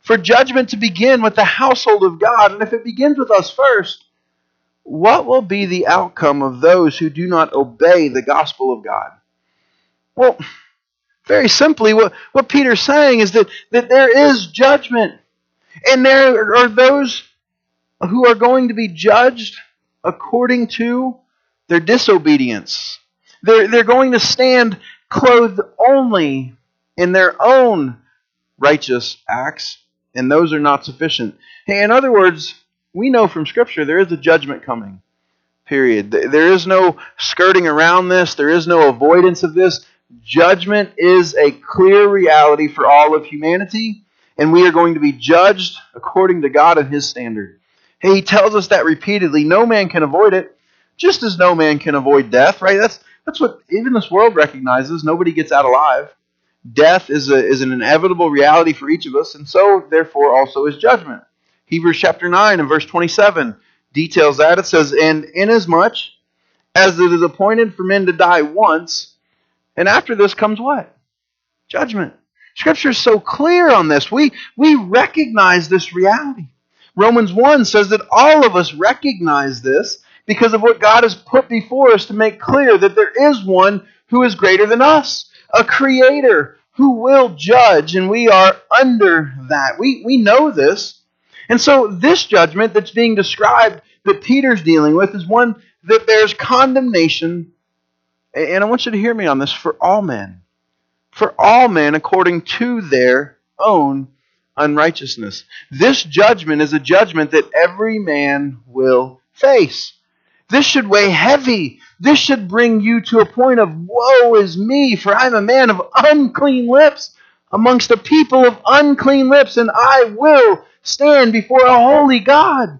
for judgment to begin with the household of God. And if it begins with us first, what will be the outcome of those who do not obey the gospel of God? Well, very simply, what Peter's saying is that there is judgment. And there are those who are going to be judged according to their disobedience. They're going to stand clothed only in their own righteous acts. And those are not sufficient. In other words, we know from Scripture there is a judgment coming, period. There is no skirting around this. There is no avoidance of this. Judgment is a clear reality for all of humanity, and we are going to be judged according to God and his standard. He tells us that repeatedly. No man can avoid it, just as no man can avoid death, right? That's what even this world recognizes. Nobody gets out alive. Death is an inevitable reality for each of us, and so, therefore, also is judgment. Hebrews chapter 9 and verse 27 details that. It says, and inasmuch as it is appointed for men to die once, and after this comes what? Judgment. Scripture is so clear on this. We recognize this reality. Romans 1 says that all of us recognize this because of what God has put before us to make clear that there is one who is greater than us, a creator who will judge, and we are under that. We know this. And so this judgment that's being described that Peter's dealing with is one that there's condemnation. And I want you to hear me on this. For all men according to their own unrighteousness. This judgment is a judgment that every man will face. This should weigh heavy. This should bring you to a point of, woe is me, for I'm a man of unclean lips, amongst a people of unclean lips, and I will stand before a holy God.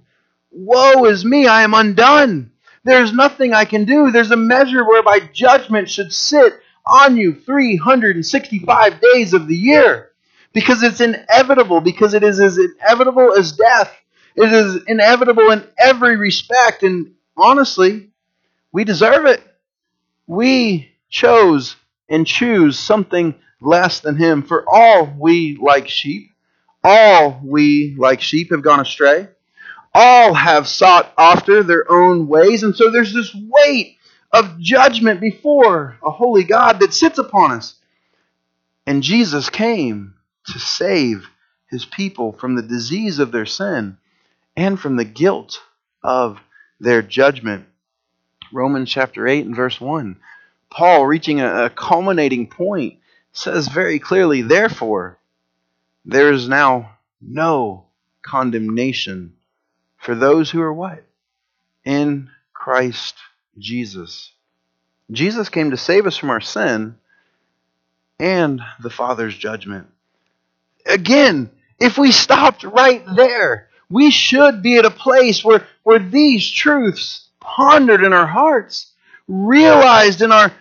Woe is me, I am undone. There's nothing I can do. There's a measure whereby judgment should sit on you 365 days of the year. Because it's inevitable, because it is as inevitable as death. It is inevitable in every respect, and honestly, we deserve it. We chose and choose something less than him. For all we like sheep have gone astray. All have sought after their own ways. And so there's this weight of judgment before a holy God that sits upon us. And Jesus came to save his people from the disease of their sin and from the guilt of their judgment. Romans chapter 8 and verse 1. Paul, reaching a culminating point, says very clearly, therefore, there is now no condemnation for those who are what? In Christ Jesus. Jesus came to save us from our sin and the Father's judgment. Again, if we stopped right there, we should be at a place where these truths pondered in our hearts, realized in our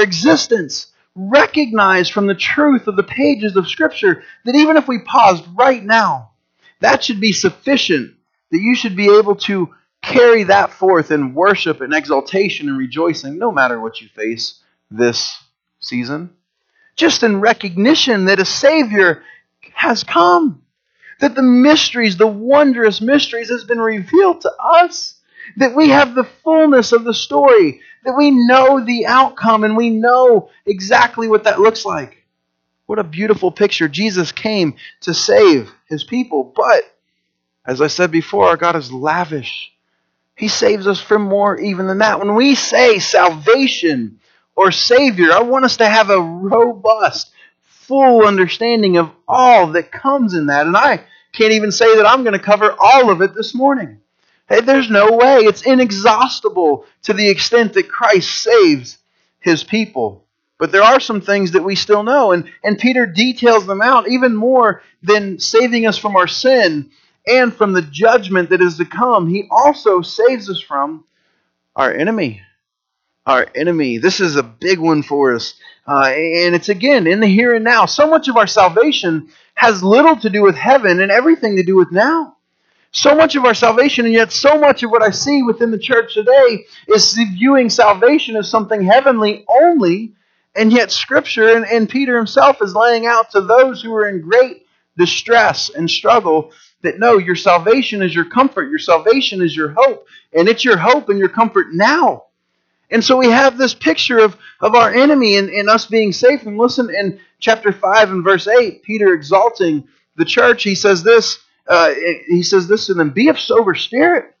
existence, recognized from the truth of the pages of Scripture, that even if we paused right now, that should be sufficient, that you should be able to carry that forth in worship and exaltation and rejoicing, no matter what you face this season. Just in recognition that a Savior has come. That the mysteries, the wondrous mysteries, has been revealed to us. That we have the fullness of the story. That we know the outcome and we know exactly what that looks like. What a beautiful picture. Jesus came to save his people. But As I said before, our God is lavish. He saves us from more even than that. When we say salvation or Savior, I want us to have a robust, full understanding of all that comes in that. And I can't even say that I'm going to cover all of it this morning. Hey, there's no way. It's inexhaustible to the extent that Christ saves his people. But there are some things that we still know, and Peter details them out even more than saving us from our sin and from the judgment that is to come. He also saves us from our enemy. Our enemy. This is a big one for us. And it's, again, in the here and now. So much of our salvation has little to do with heaven and everything to do with now. So much of our salvation, and yet so much of what I see within the church today is viewing salvation as something heavenly only. And yet Scripture and Peter himself is laying out to those who are in great distress and struggle that, no, your salvation is your comfort. Your salvation is your hope. And it's your hope and your comfort now. And so we have this picture of our enemy and us being safe. And listen, in chapter 5 and verse 8, Peter exalting the church, he says this to them, be of sober spirit.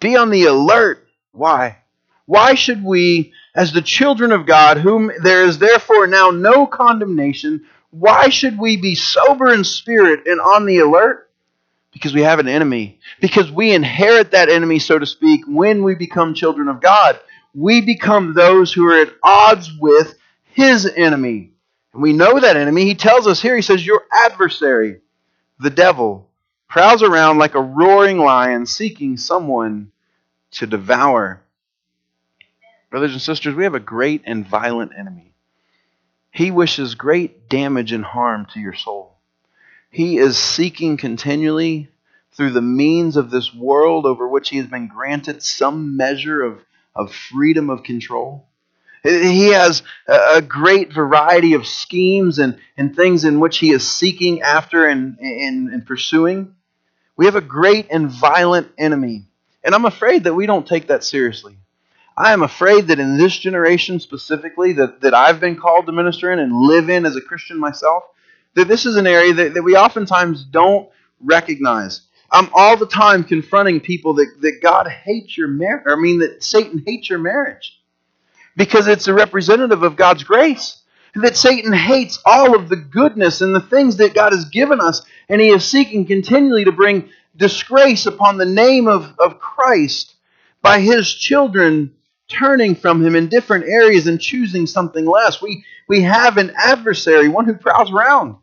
Be on the alert. Why? Why should we, as the children of God, whom there is therefore now no condemnation, why should we be sober in spirit and on the alert? Because we have an enemy. Because we inherit that enemy, so to speak, when we become children of God. We become those who are at odds with his enemy. And we know that enemy. He tells us here, he says, your adversary, the devil, prowls around like a roaring lion seeking someone to devour. Brothers and sisters, we have a great and violent enemy. He wishes great damage and harm to your soul. He is seeking continually through the means of this world over which he has been granted some measure of freedom of control. He has a great variety of schemes and things in which he is seeking after and pursuing. We have a great and violent enemy. And I'm afraid that we don't take that seriously. I am afraid that in this generation specifically that I've been called to minister in and live in as a Christian myself, that this is an area that we oftentimes don't recognize. I'm all the time confronting people that God hates your marriage, I mean that Satan hates your marriage because it's a representative of God's grace. That Satan hates all of the goodness and the things that God has given us, and he is seeking continually to bring disgrace upon the name of Christ by his children turning from him in different areas and choosing something less. We have an adversary, one who prowls around.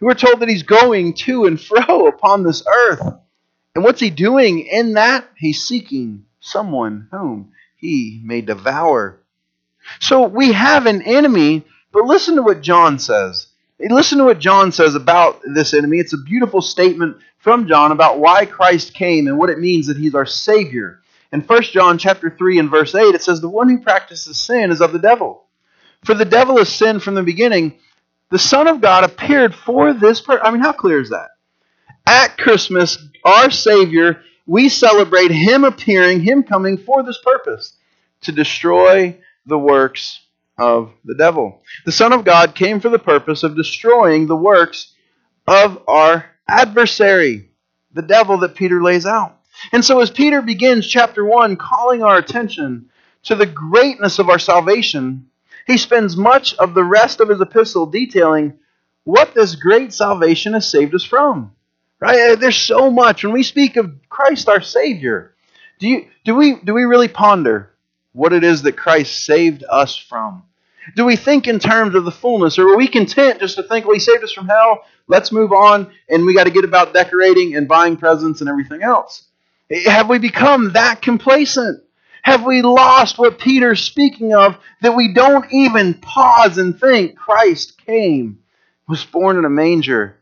We're told that he's going to and fro upon this earth. And what's he doing in that? He's seeking someone whom he may devour. So we have an enemy, but listen to what John says. Listen to what John says about this enemy. It's a beautiful statement from John about why Christ came and what it means that he's our Savior. In 1 John chapter 3 and verse 8, it says, the one who practices sin is of the devil. For the devil has sinned from the beginning. The Son of God appeared for this purpose. I mean, how clear is that? At Christmas, our Savior, we celebrate Him appearing, Him coming for this purpose, to destroy the works of the devil. The Son of God came for the purpose of destroying the works of our adversary, the devil that Peter lays out. And so as Peter begins chapter 1 calling our attention to the greatness of our salvation, he spends much of the rest of his epistle detailing what this great salvation has saved us from. Right? There's so much. When we speak of Christ our Savior, do we really ponder what it is that Christ saved us from? Do we think in terms of the fullness, or are we content just to think, well, he saved us from hell, let's move on, and we got to get about decorating and buying presents and everything else? Have we become that complacent? Have we lost what Peter's speaking of, that we don't even pause and think Christ came, was born in a manger,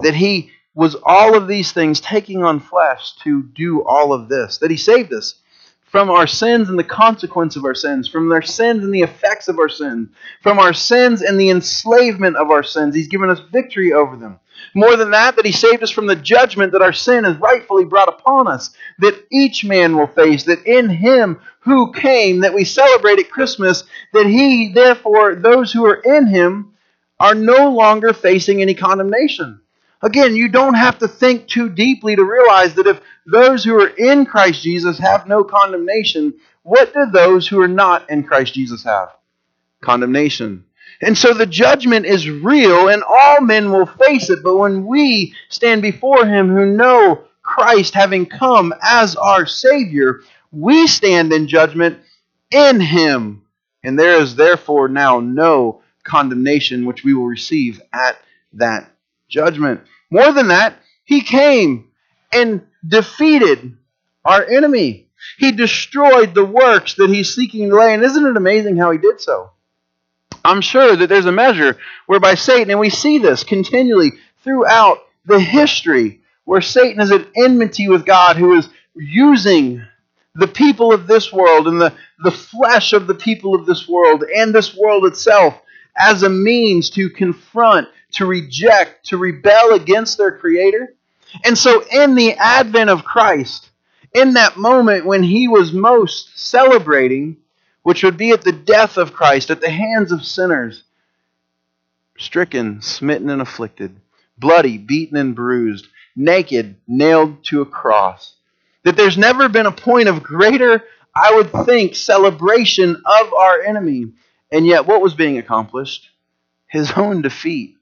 that he was all of these things, taking on flesh to do all of this, that he saved us from our sins and the consequence of our sins, from our sins and the effects of our sins, from our sins and the enslavement of our sins. He's given us victory over them. More than that he saved us from the judgment that our sin has rightfully brought upon us, that each man will face, that in him who came, that we celebrate at Christmas, that he, therefore, those who are in him are no longer facing any condemnation. Again, you don't have to think too deeply to realize that if those who are in Christ Jesus have no condemnation, what do those who are not in Christ Jesus have? Condemnation. And so the judgment is real, and all men will face it. But when we stand before Him who know Christ having come as our Savior, we stand in judgment in Him. And there is therefore now no condemnation which we will receive at that judgment. More than that, He came and defeated our enemy. He destroyed the works that he's seeking to lay. And isn't it amazing how He did so? I'm sure that there's a measure whereby Satan, and we see this continually throughout the history, where Satan is at enmity with God, who is using the people of this world and the flesh of the people of this world and this world itself as a means to confront, to reject, to rebel against their Creator. And so in the advent of Christ, in that moment when He was most celebrating, which would be at the death of Christ, at the hands of sinners, stricken, smitten, and afflicted, bloody, beaten, and bruised, naked, nailed to a cross, that there's never been a point of greater, I would think, celebration of our enemy. And yet what was being accomplished? His own defeat.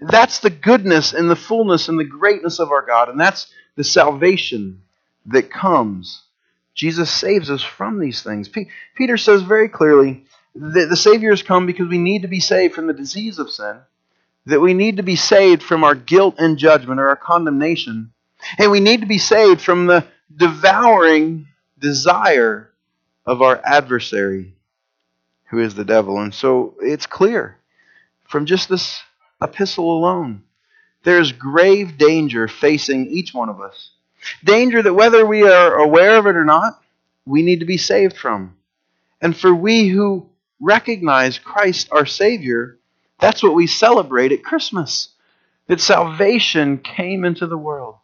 That's the goodness and the fullness and the greatness of our God. And that's the salvation that comes. Jesus saves us from these things. Peter says very clearly that the Savior has come because we need to be saved from the disease of sin, that we need to be saved from our guilt and judgment or our condemnation, and we need to be saved from the devouring desire of our adversary, who is the devil. And so it's clear from just this epistle alone, there is grave danger facing each one of us. Danger that whether we are aware of it or not, we need to be saved from. And for we who recognize Christ our Savior, that's what we celebrate at Christmas. That salvation came into the world.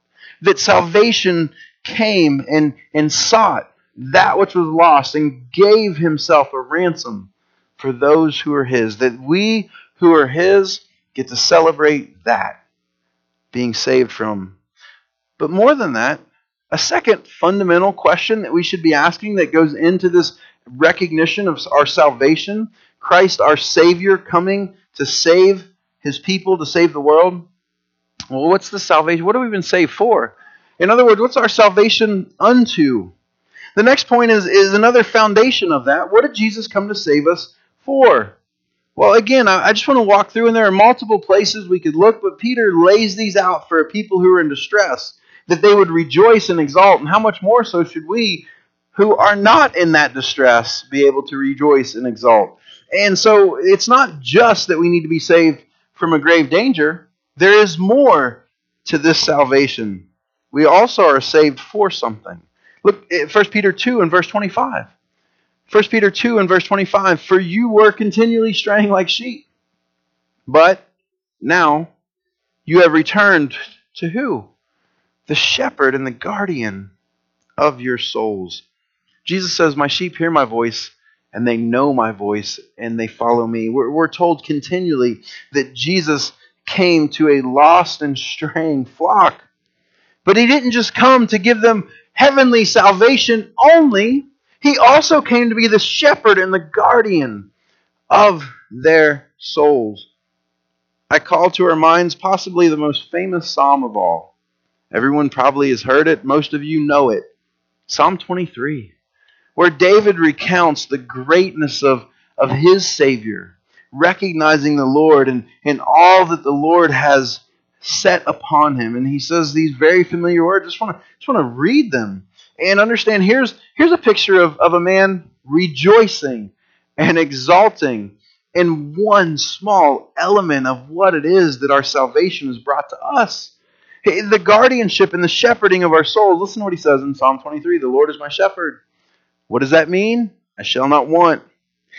That salvation came and sought that which was lost and gave Himself a ransom for those who are His. That we who are His get to celebrate that, being saved from. But more than that, a second fundamental question that we should be asking that goes into this recognition of our salvation, Christ our Savior coming to save His people, to save the world. Well, what's the salvation? What have we been saved for? In other words, what's our salvation unto? The next point is another foundation of that. What did Jesus come to save us for? Well, again, I just want to walk through, and there are multiple places we could look, but Peter lays these out for people who are in distress, that they would rejoice and exalt, and how much more so should we, who are not in that distress, be able to rejoice and exalt. And so it's not just that we need to be saved from a grave danger. There is more to this salvation. We also are saved for something. Look at 1 Peter 2 and verse 25. 1 Peter 2 and verse 25, for you were continually straying like sheep, but now you have returned to who? The shepherd and the guardian of your souls. Jesus says, my sheep hear my voice, and they know my voice, and they follow me. We're told continually that Jesus came to a lost and straying flock. But He didn't just come to give them heavenly salvation only. He also came to be the shepherd and the guardian of their souls. I call to our minds possibly the most famous psalm of all. Everyone probably has heard it. Most of you know it. Psalm 23, where David recounts the greatness of his Savior, recognizing the Lord and all that the Lord has set upon him. And he says these very familiar words. I just want to read them and understand. Here's a picture of a man rejoicing and exalting in one small element of what it is that our salvation is brought to us. The guardianship and the shepherding of our souls. Listen to what he says in Psalm 23. The Lord is my shepherd. What does that mean? I shall not want.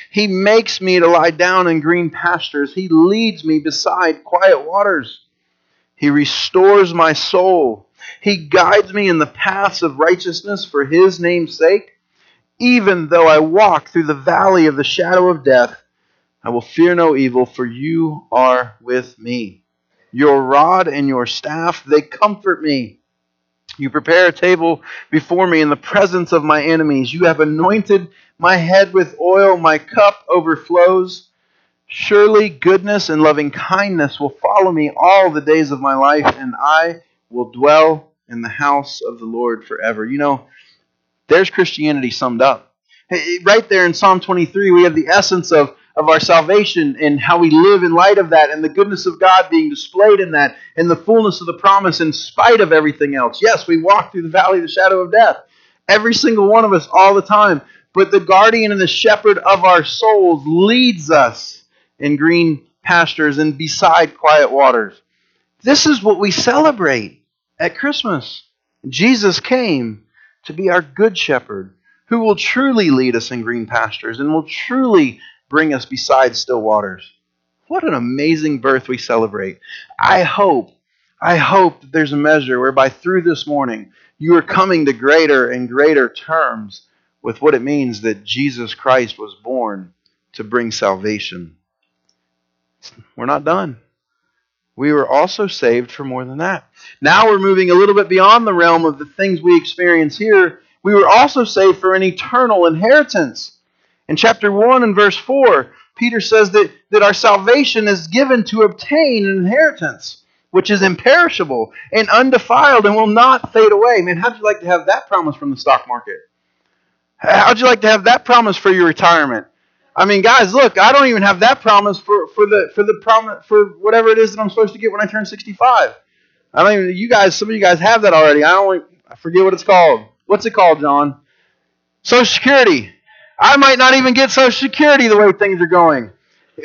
He makes me to lie down in green pastures. He leads me beside quiet waters. He restores my soul. He guides me in the paths of righteousness for His name's sake. Even though I walk through the valley of the shadow of death, I will fear no evil, for You are with me. Your rod and your staff, they comfort me. You prepare a table before me in the presence of my enemies. You have anointed my head with oil. My cup overflows. Surely goodness and loving kindness will follow me all the days of my life, and I will dwell in the house of the Lord forever. You know, there's Christianity summed up. Hey, right there in Psalm 23, we have the essence of our salvation and how we live in light of that, and the goodness of God being displayed in that, and the fullness of the promise in spite of everything else. Yes, we walk through the valley of the shadow of death, every single one of us all the time, but the guardian and the shepherd of our souls leads us in green pastures and beside quiet waters. This is what we celebrate at Christmas. Jesus came to be our good shepherd, who will truly lead us in green pastures and will truly bring us beside still waters. What an amazing birth we celebrate. I hope that there's a measure whereby through this morning you are coming to greater and greater terms with what it means that Jesus Christ was born to bring salvation. We're not done. We were also saved for more than that. Now we're moving a little bit beyond the realm of the things we experience here. We were also saved for an eternal inheritance. In chapter 1 and verse 4, Peter says that our salvation is given to obtain an inheritance, which is imperishable and undefiled and will not fade away. Man, how'd you like to have that promise from the stock market? How'd you like to have that promise for your retirement? I mean, guys, look, I don't even have that promise for whatever it is that I'm supposed to get when I turn 65. I don't even, some of you guys have that already. I forget what it's called. What's it called, John? Social Security. I might not even get Social Security the way things are going.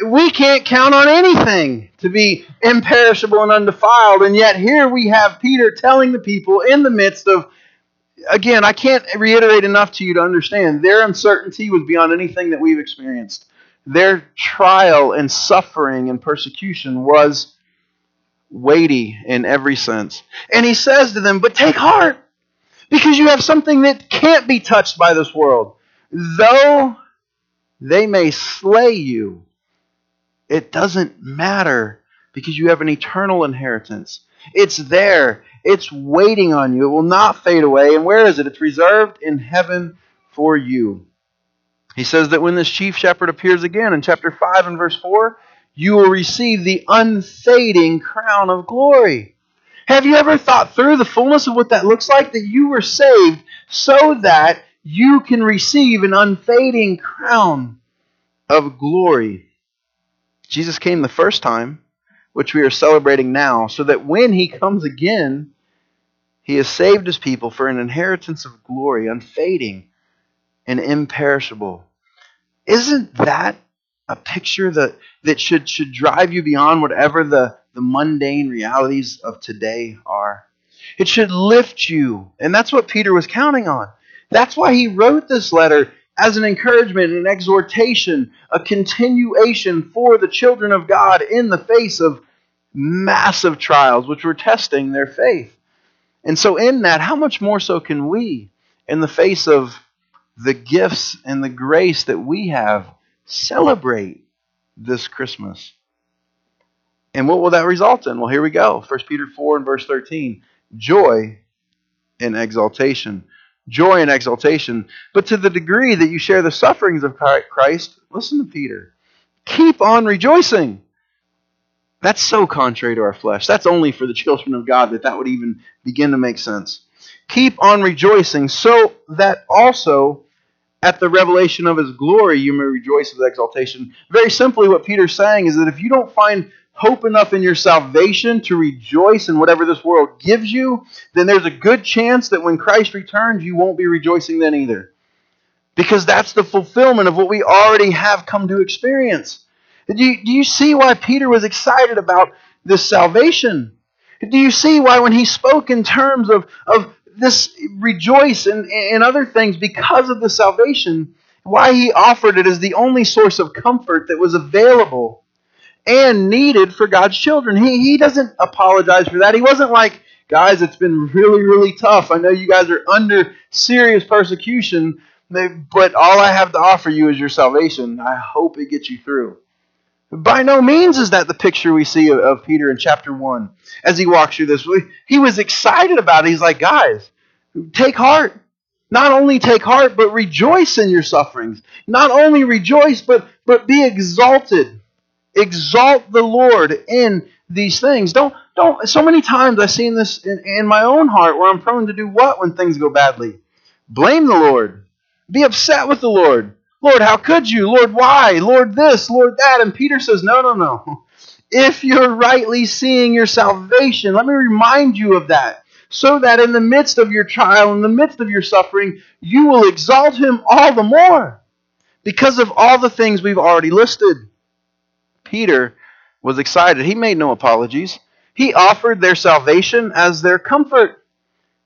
We can't count on anything to be imperishable and undefiled, and yet here we have Peter telling the people in the midst of, again, I can't reiterate enough to you to understand. Their uncertainty was beyond anything that we've experienced. Their trial and suffering and persecution was weighty in every sense. And he says to them, but take heart, because you have something that can't be touched by this world. Though they may slay you, it doesn't matter, because you have an eternal inheritance. It's there. It's waiting on you. It will not fade away. And where is it? It's reserved in heaven for you. He says that when this chief shepherd appears again in chapter 5 and verse 4, you will receive the unfading crown of glory. Have you ever thought through the fullness of what that looks like? That you were saved so that you can receive an unfading crown of glory. Jesus came the first time, which we are celebrating now, so that when he comes again, he has saved his people for an inheritance of glory, unfading and imperishable. Isn't that a picture that should drive you beyond whatever the mundane realities of today are? It should lift you, and that's what Peter was counting on. That's why he wrote this letter, as an encouragement, an exhortation, a continuation for the children of God in the face of massive trials, which were testing their faith. And so in that, how much more so can we, in the face of the gifts and the grace that we have, celebrate this Christmas? And what will that result in? Well, here we go. 1 Peter 4 and verse 13. Joy and exaltation. Joy and exaltation. But to the degree that you share the sufferings of Christ, listen to Peter, keep on rejoicing. That's so contrary to our flesh. That's only for the children of God that would even begin to make sense. Keep on rejoicing, so that also at the revelation of his glory you may rejoice with exaltation. Very simply, what Peter's saying is that if you don't find hope enough in your salvation to rejoice in whatever this world gives you, then there's a good chance that when Christ returns, you won't be rejoicing then either. Because that's the fulfillment of what we already have come to experience. Do you see why Peter was excited about this salvation? Do you see why when he spoke in terms of this rejoice and other things because of the salvation, why he offered it as the only source of comfort that was available and needed for God's children? He doesn't apologize for that. He wasn't like, guys, it's been really, really tough. I know you guys are under serious persecution, but all I have to offer you is your salvation. I hope it gets you through. By no means is that the picture we see of Peter in chapter 1 as he walks through this. He was excited about it. He's like, guys, take heart. Not only take heart, but rejoice in your sufferings. Not only rejoice, but be exalted. Exalt the Lord in these things. Don't. So many times I've seen this in my own heart where I'm prone to do what when things go badly? Blame the Lord. Be upset with the Lord. Lord, how could you? Lord, why? Lord, this, Lord, that. And Peter says, no. If you're rightly seeing your salvation, let me remind you of that, so that in the midst of your trial, in the midst of your suffering, you will exalt him all the more because of all the things we've already listed. Peter was excited. He made no apologies. He offered their salvation as their comfort,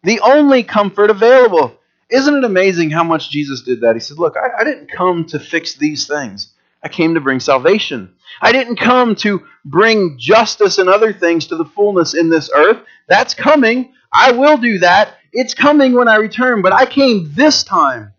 the only comfort available. Isn't it amazing how much Jesus did that? He said, look, I didn't come to fix these things. I came to bring salvation. I didn't come to bring justice and other things to the fullness in this earth. That's coming. I will do that. It's coming when I return. But I came this time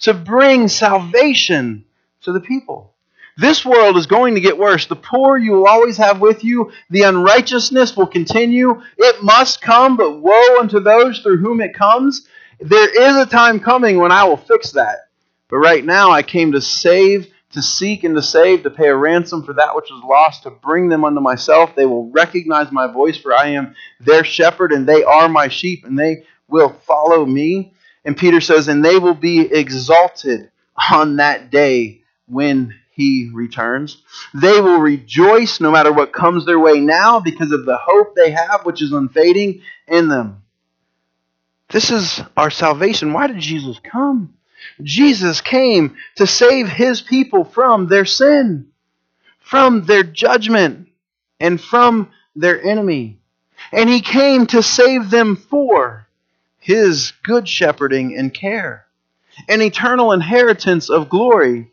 to bring salvation to the people. This world is going to get worse. The poor you will always have with you. The unrighteousness will continue. It must come, but woe unto those through whom it comes. There is a time coming when I will fix that. But right now I came to save, to seek and to save, to pay a ransom for that which was lost, to bring them unto myself. They will recognize my voice, for I am their shepherd, and they are my sheep, and they will follow me. And Peter says, and they will be exalted on that day when he returns. They will rejoice no matter what comes their way now because of the hope they have, which is unfading in them. This is our salvation. Why did Jesus come? Jesus came to save his people from their sin, from their judgment, and from their enemy. And he came to save them for his good shepherding and care, an eternal inheritance of glory,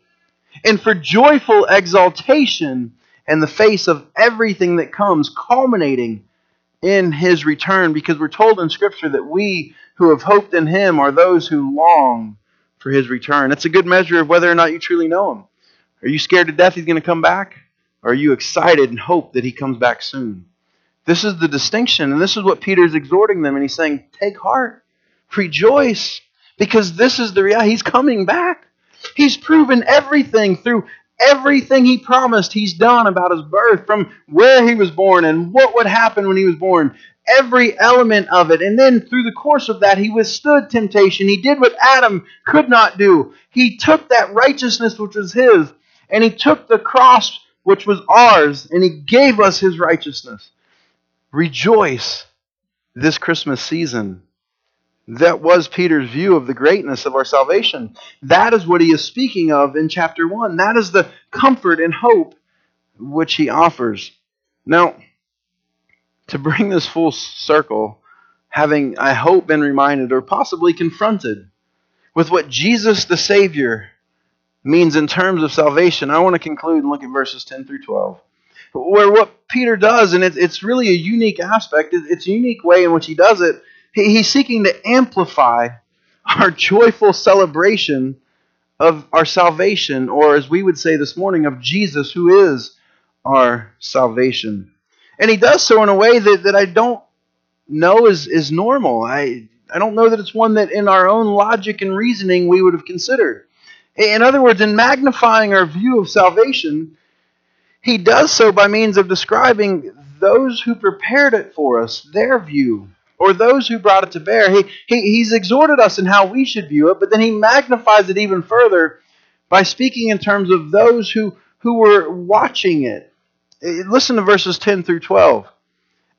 and for joyful exaltation in the face of everything that comes, culminating in his return, because we're told in Scripture that we who have hoped in him are those who long for his return. It's a good measure of whether or not you truly know him. Are you scared to death he's going to come back? Or are you excited and hope that he comes back soon? This is the distinction, and this is what Peter's exhorting them, and he's saying, take heart, rejoice, because this is the reality. He's coming back. He's proven everything through everything he promised he's done about his birth, from where he was born and what would happen when he was born, every element of it. And then through the course of that, he withstood temptation. He did what Adam could not do. He took that righteousness which was his, and he took the cross which was ours, and he gave us his righteousness. Rejoice this Christmas season. That was Peter's view of the greatness of our salvation. That is what he is speaking of in chapter 1. That is the comfort and hope which he offers. Now, to bring this full circle, having, I hope, been reminded or possibly confronted with what Jesus the Savior means in terms of salvation, I want to conclude and look at verses 10 through 12. Where what Peter does, and it's really a unique aspect, it's a unique way in which he does it. He's seeking to amplify our joyful celebration of our salvation, or as we would say this morning, of Jesus, who is our salvation. And he does so in a way that I don't know is normal. I don't know that it's one that in our own logic and reasoning we would have considered. In other words, in magnifying our view of salvation, he does so by means of describing those who prepared it for us, their view, or those who brought it to bear. He's exhorted us in how we should view it, but then he magnifies it even further by speaking in terms of those who were watching it. Listen to verses 10 through 12.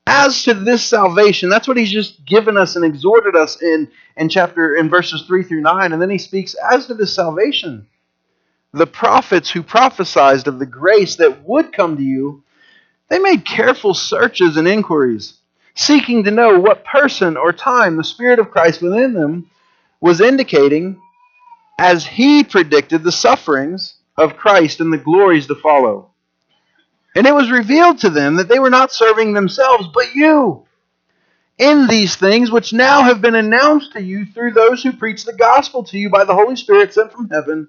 As to this salvation, that's what he's just given us and exhorted us in verses 3 through 9, and then he speaks, as to this salvation, the prophets who prophesied of the grace that would come to you, they made careful searches and inquiries, seeking to know what person or time the Spirit of Christ within them was indicating as he predicted the sufferings of Christ and the glories to follow. And it was revealed to them that they were not serving themselves, but you, in these things which now have been announced to you through those who preach the gospel to you by the Holy Spirit sent from heaven,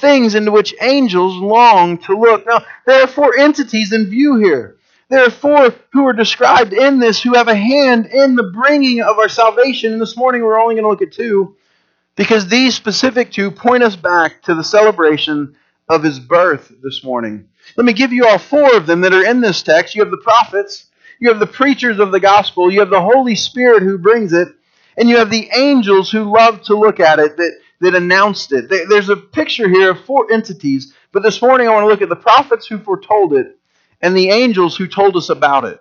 things into which angels long to look. Now, there are four entities in view here. There are four who are described in this who have a hand in the bringing of our salvation. And this morning we're only going to look at two, because these specific two point us back to the celebration of his birth this morning. Let me give you all four of them that are in this text. You have the prophets, you have the preachers of the gospel, you have the Holy Spirit who brings it, and you have the angels who love to look at it, that announced it. There's a picture here of four entities, but this morning I want to look at the prophets who foretold it and the angels who told us about it.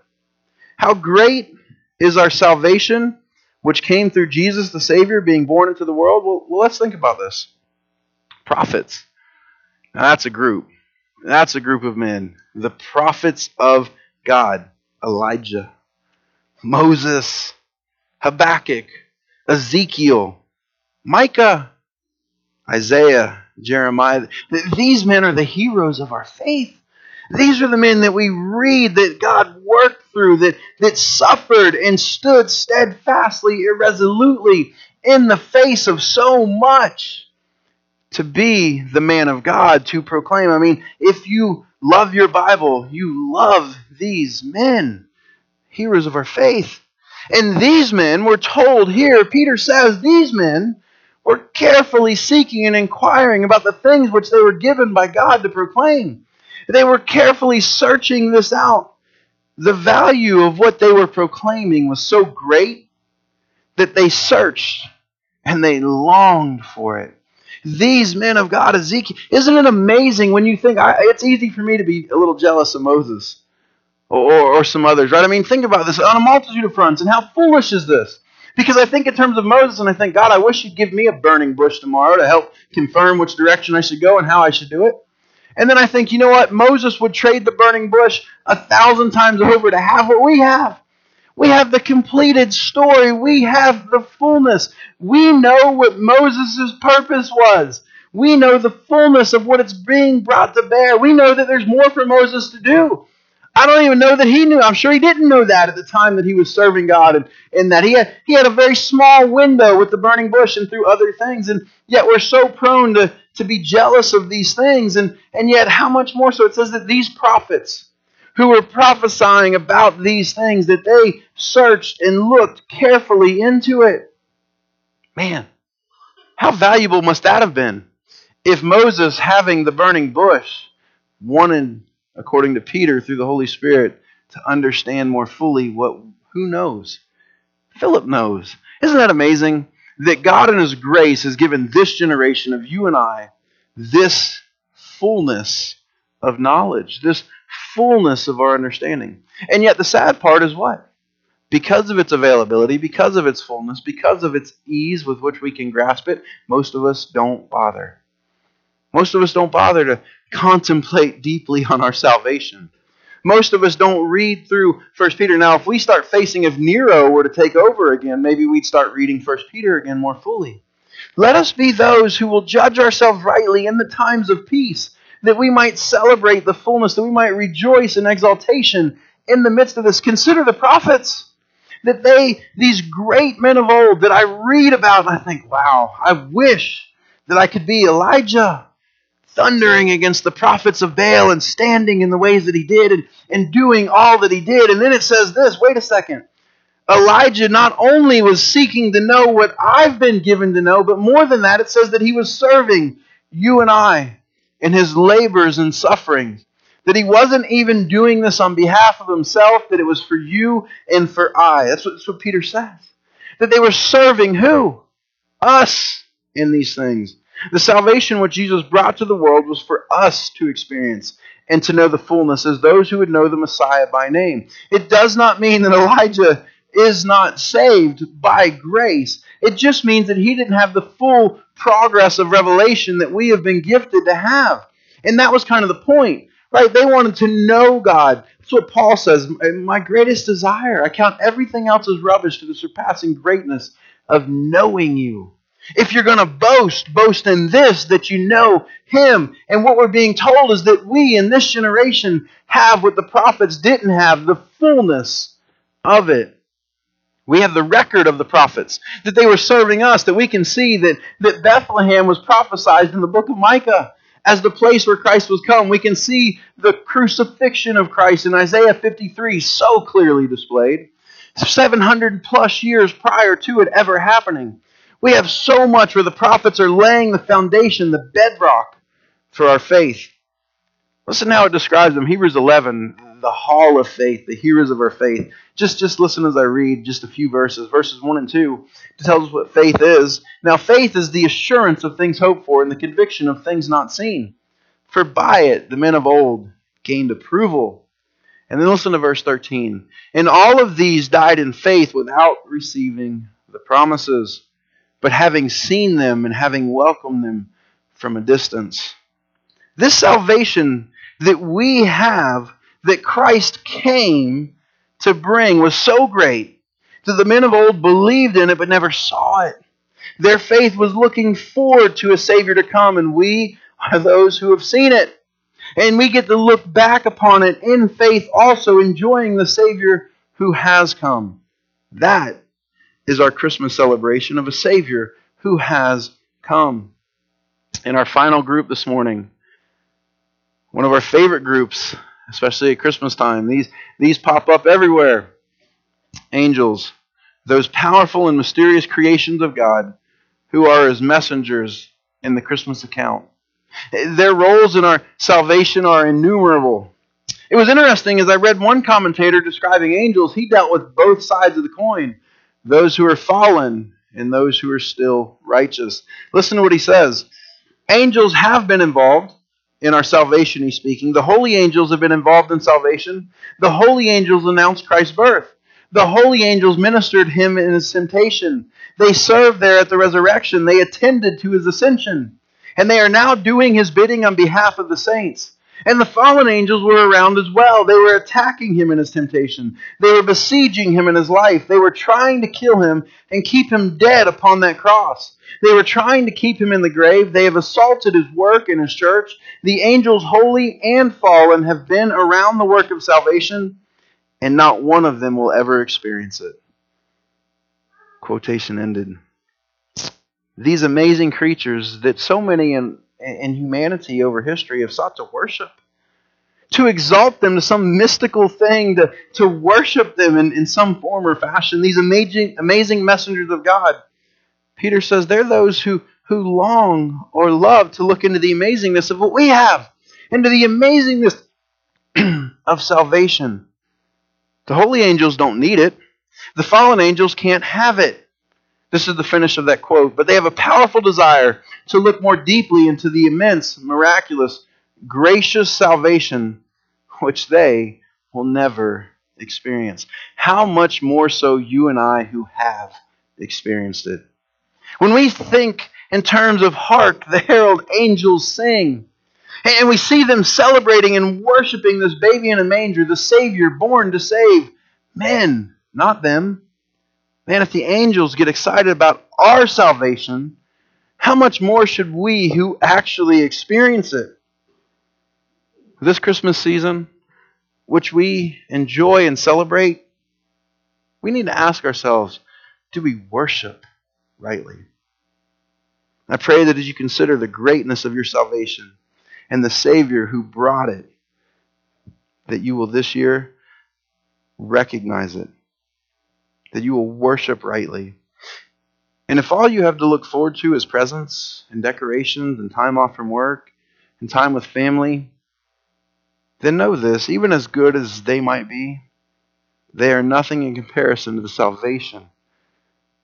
How great is our salvation, which came through Jesus the Savior being born into the world? Well, let's think about this. Prophets. Now, that's a group. That's a group of men. The prophets of God. Elijah, Moses, Habakkuk, Ezekiel, Micah, Isaiah, Jeremiah. These men are the heroes of our faith. These are the men that we read that God worked through, that suffered and stood steadfastly, irresolutely in the face of so much to be the man of God, to proclaim. I mean, if you love your Bible, you love these men, heroes of our faith. And these men were told here, Peter says, these men were carefully seeking and inquiring about the things which they were given by God to proclaim. They were carefully searching this out. The value of what they were proclaiming was so great that they searched and they longed for it. These men of God, Ezekiel, isn't it amazing when you think, it's easy for me to be a little jealous of Moses or some others, right? I mean, think about this on a multitude of fronts, and how foolish is this? Because I think in terms of Moses, and I think, God, I wish you'd give me a burning bush tomorrow to help confirm which direction I should go and how I should do it. And then I think, you know what? Moses would trade the burning bush 1,000 times over to have what we have. We have the completed story. We have the fullness. We know what Moses' purpose was. We know the fullness of what it's being brought to bear. We know that there's more for Moses to do. I don't even know that he knew. I'm sure he didn't know that at the time that he was serving God, and that he had a very small window with the burning bush and through other things. And yet we're so prone to be jealous of these things. And yet how much more so? It says that these prophets who were prophesying about these things, that they searched and looked carefully into it. Man, how valuable must that have been? If Moses, having the burning bush, wanted, according to Peter, through the Holy Spirit, to understand more fully who knows? Philip knows. Isn't that amazing? That God in his grace has given this generation of you and I this fullness of knowledge, this fullness of our understanding. And yet the sad part is what? Because of its availability, because of its fullness, because of its ease with which we can grasp it, most of us don't bother. Most of us don't bother to contemplate deeply on our salvation. Most of us don't read through 1 Peter. Now, if we start facing, if Nero were to take over again, maybe we'd start reading 1 Peter again more fully. Let us be those who will judge ourselves rightly in the times of peace, that we might celebrate the fullness, that we might rejoice in exaltation in the midst of this. Consider the prophets, that these great men of old that I read about, and I think, wow, I wish that I could be Elijah, thundering against the prophets of Baal and standing in the ways that he did and doing all that he did. And then it says this, wait a second. Elijah not only was seeking to know what I've been given to know, but more than that, it says that he was serving you and I in his labors and sufferings, that he wasn't even doing this on behalf of himself, that it was for you and for I. That's what Peter says. That they were serving who? Us in these things. The salvation which Jesus brought to the world was for us to experience and to know the fullness, as those who would know the Messiah by name. It does not mean that Elijah is not saved by grace. It just means that he didn't have the full progress of revelation that we have been gifted to have. And that was kind of the point, right? They wanted to know God. That's what Paul says, my greatest desire, I count everything else as rubbish to the surpassing greatness of knowing you. If you're going to boast, boast in this, that you know him. And what we're being told is that we in this generation have what the prophets didn't have, the fullness of it. We have the record of the prophets, that they were serving us, that we can see that Bethlehem was prophesied in the book of Micah as the place where Christ was come. We can see the crucifixion of Christ in Isaiah 53 so clearly displayed, 700 plus years prior to it ever happening. We have so much where the prophets are laying the foundation, the bedrock for our faith. Listen how it describes them. Hebrews 11, the hall of faith, the heroes of our faith. Just listen as I read just a few verses. Verses 1 and 2 tells us what faith is. Now faith is the assurance of things hoped for and the conviction of things not seen. For by it the men of old gained approval. And then listen to verse 13. And all of these died in faith without receiving the promises, but having seen them and having welcomed them from a distance. This salvation that we have, that Christ came to bring, was so great that the men of old believed in it but never saw it. Their faith was looking forward to a Savior to come, and we are those who have seen it. And we get to look back upon it in faith, also enjoying the Savior who has come. That is our Christmas celebration of a Savior who has come. In our final group this morning, one of our favorite groups, especially at Christmas time. These pop up everywhere. Angels, those powerful and mysterious creations of God who are His messengers in the Christmas account. Their roles in our salvation are innumerable. It was interesting, as I read one commentator describing angels, he dealt with both sides of the coin, those who are fallen and those who are still righteous. Listen to what he says. Angels have been involved in our salvation, he's speaking. The holy angels have been involved in salvation. The holy angels announced Christ's birth. The holy angels ministered him in his temptation. They served there at the resurrection. They attended to his ascension. And they are now doing his bidding on behalf of the saints. And the fallen angels were around as well. They were attacking him in his temptation. They were besieging him in his life. They were trying to kill him and keep him dead upon that cross. They were trying to keep him in the grave. They have assaulted his work and his church. The angels, holy and fallen, have been around the work of salvation, and not one of them will ever experience it. Quotation ended. These amazing creatures that so many in humanity over history have sought to worship, to exalt them to some mystical thing, to worship them in some form or fashion, these amazing messengers of God. Peter says they're those who long or love to look into the amazingness of what we have, into the amazingness of salvation. The holy angels don't need it. The fallen angels can't have it. This is the finish of that quote. But they have a powerful desire to look more deeply into the immense, miraculous, gracious salvation which they will never experience. How much more so you and I who have experienced it. When we think in terms of hark, the herald angels sing, and we see them celebrating and worshiping this baby in a manger, the Savior born to save men, not them. Man, if the angels get excited about our salvation, how much more should we who actually experience it? This Christmas season, which we enjoy and celebrate, we need to ask ourselves, do we worship rightly? I pray that as you consider the greatness of your salvation and the Savior who brought it, that you will this year recognize it, that you will worship rightly. And if all you have to look forward to is presents and decorations and time off from work and time with family, then know this, even as good as they might be, they are nothing in comparison to the salvation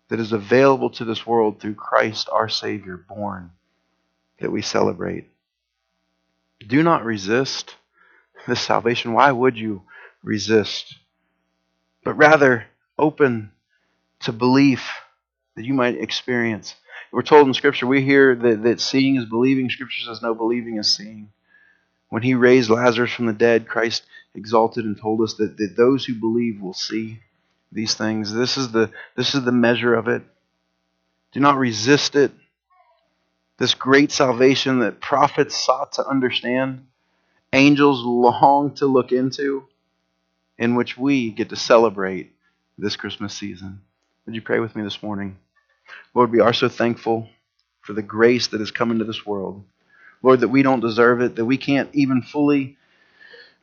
that is available to this world through Christ our Savior born, that we celebrate. Do not resist this salvation. Why would you resist? But rather open to belief that you might experience. We're told in Scripture, we hear that seeing is believing. Scripture says no believing is seeing. When he raised Lazarus from the dead, Christ exalted and told us that those who believe will see these things. This is the measure of it. Do not resist it. This great salvation that prophets sought to understand, angels long to look into, in which we get to celebrate this Christmas season. Would you pray with me this morning? Lord, we are so thankful for the grace that has come into this world. Lord, that we don't deserve it, that we can't even fully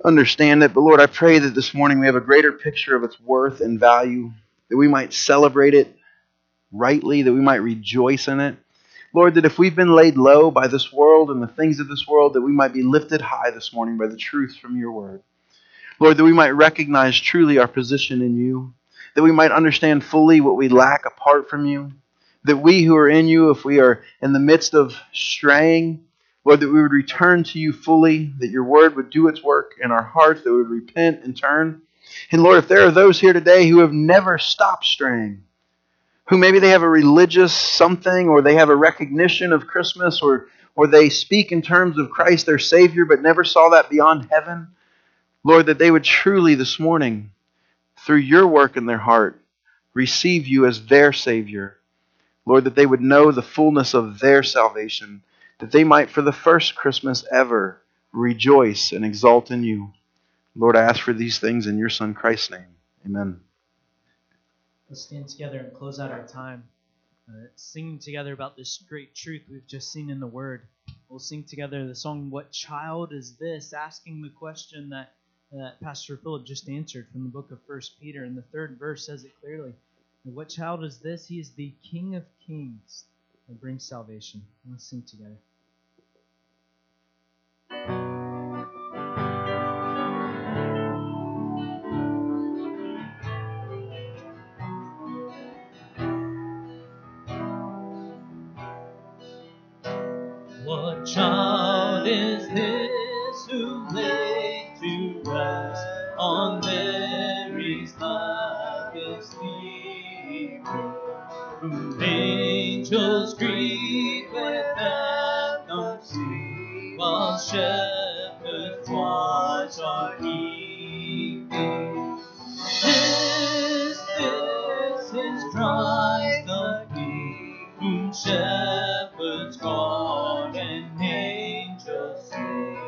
understand it. But Lord, I pray that this morning we have a greater picture of its worth and value, that we might celebrate it rightly, that we might rejoice in it. Lord, that if we've been laid low by this world and the things of this world, that we might be lifted high this morning by the truth from your word. Lord, that we might recognize truly our position in you, that we might understand fully what we lack apart from you, that we who are in you, if we are in the midst of straying, Lord, that we would return to you fully, that your word would do its work in our hearts, that we would repent and turn. And Lord, if there are those here today who have never stopped straying, who maybe they have a religious something, or they have a recognition of Christmas, or they speak in terms of Christ, their Savior, but never saw that beyond heaven, Lord, that they would truly this morning, through your work in their heart, receive you as their Savior. Lord, that they would know the fullness of their salvation, that they might for the first Christmas ever rejoice and exalt in you. Lord, I ask for these things in your Son Christ's name. Amen. Let's stand together and close out our time singing together about this great truth we've just seen in the Word. We'll sing together the song, What Child Is This? Asking the question that Pastor Philip just answered from the book of 1 Peter. And the third verse says it clearly. What child is this? He is the King of Kings and brings salvation. Let's sing together. What child is this who lay to rest on Mary's lap sleeper, whom angels greet with anthem sweet, while shepherds watch our keeping? This is Christ the King, whom shepherds guard and angels sing.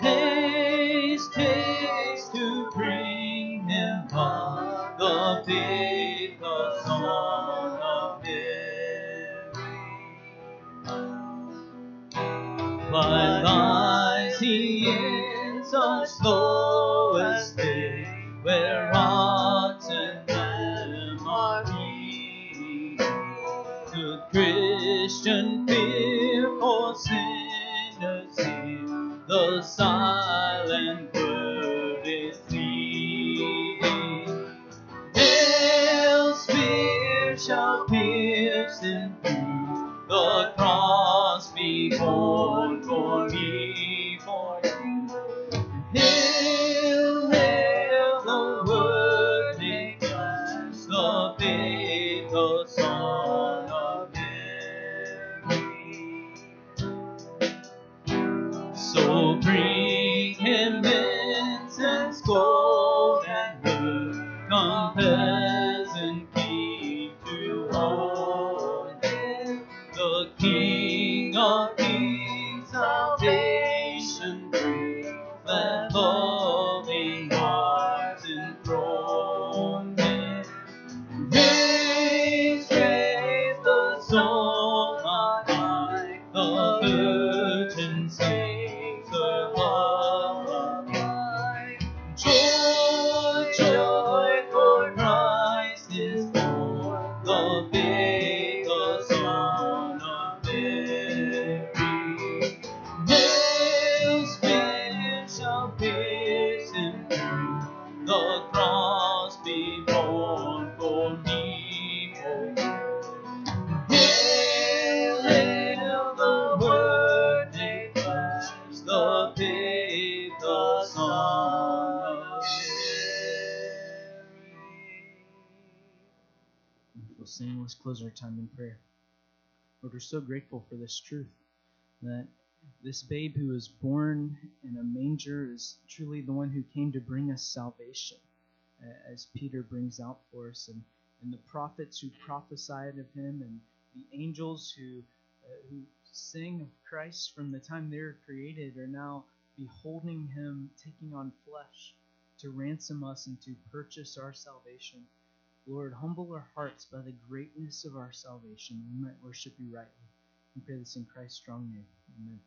Haste, haste to bring him up, the faithful Son of Mary. But lies he in such slow estate, where rotten men are eating? Should Christian fear for sinners here, the silent word is leading. Hell's spear shall pierce him through, the cross be borne for me, for you. Hail, hail, the word made flesh, the faithful Son of Mary. So bring him incense, gold, and myrrh. Come, peasant king, to own him, the King of Kings, salvation brings. Let loving hearts enthrone him. Raise, raise the soul on high, the Virgin sings her lullaby. Joy, joy, for Christ is born, the faithful Son of Mary. Nails fear shall pierce him through, the cross be borne for me, for you. Hail, hail, the word made flesh, the faithful Son of Mary. We'll sing. Let's close our time in prayer. Lord, we're so grateful for this truth, that this babe who was born in a manger is truly the one who came to bring us salvation, as Peter brings out for us, and the prophets who prophesied of him, and the angels who sing of Christ from the time they were created are now beholding him taking on flesh to ransom us and to purchase our salvation. Lord, humble our hearts by the greatness of our salvation, we might worship you rightly. We pray this in Christ's strong name. Amen.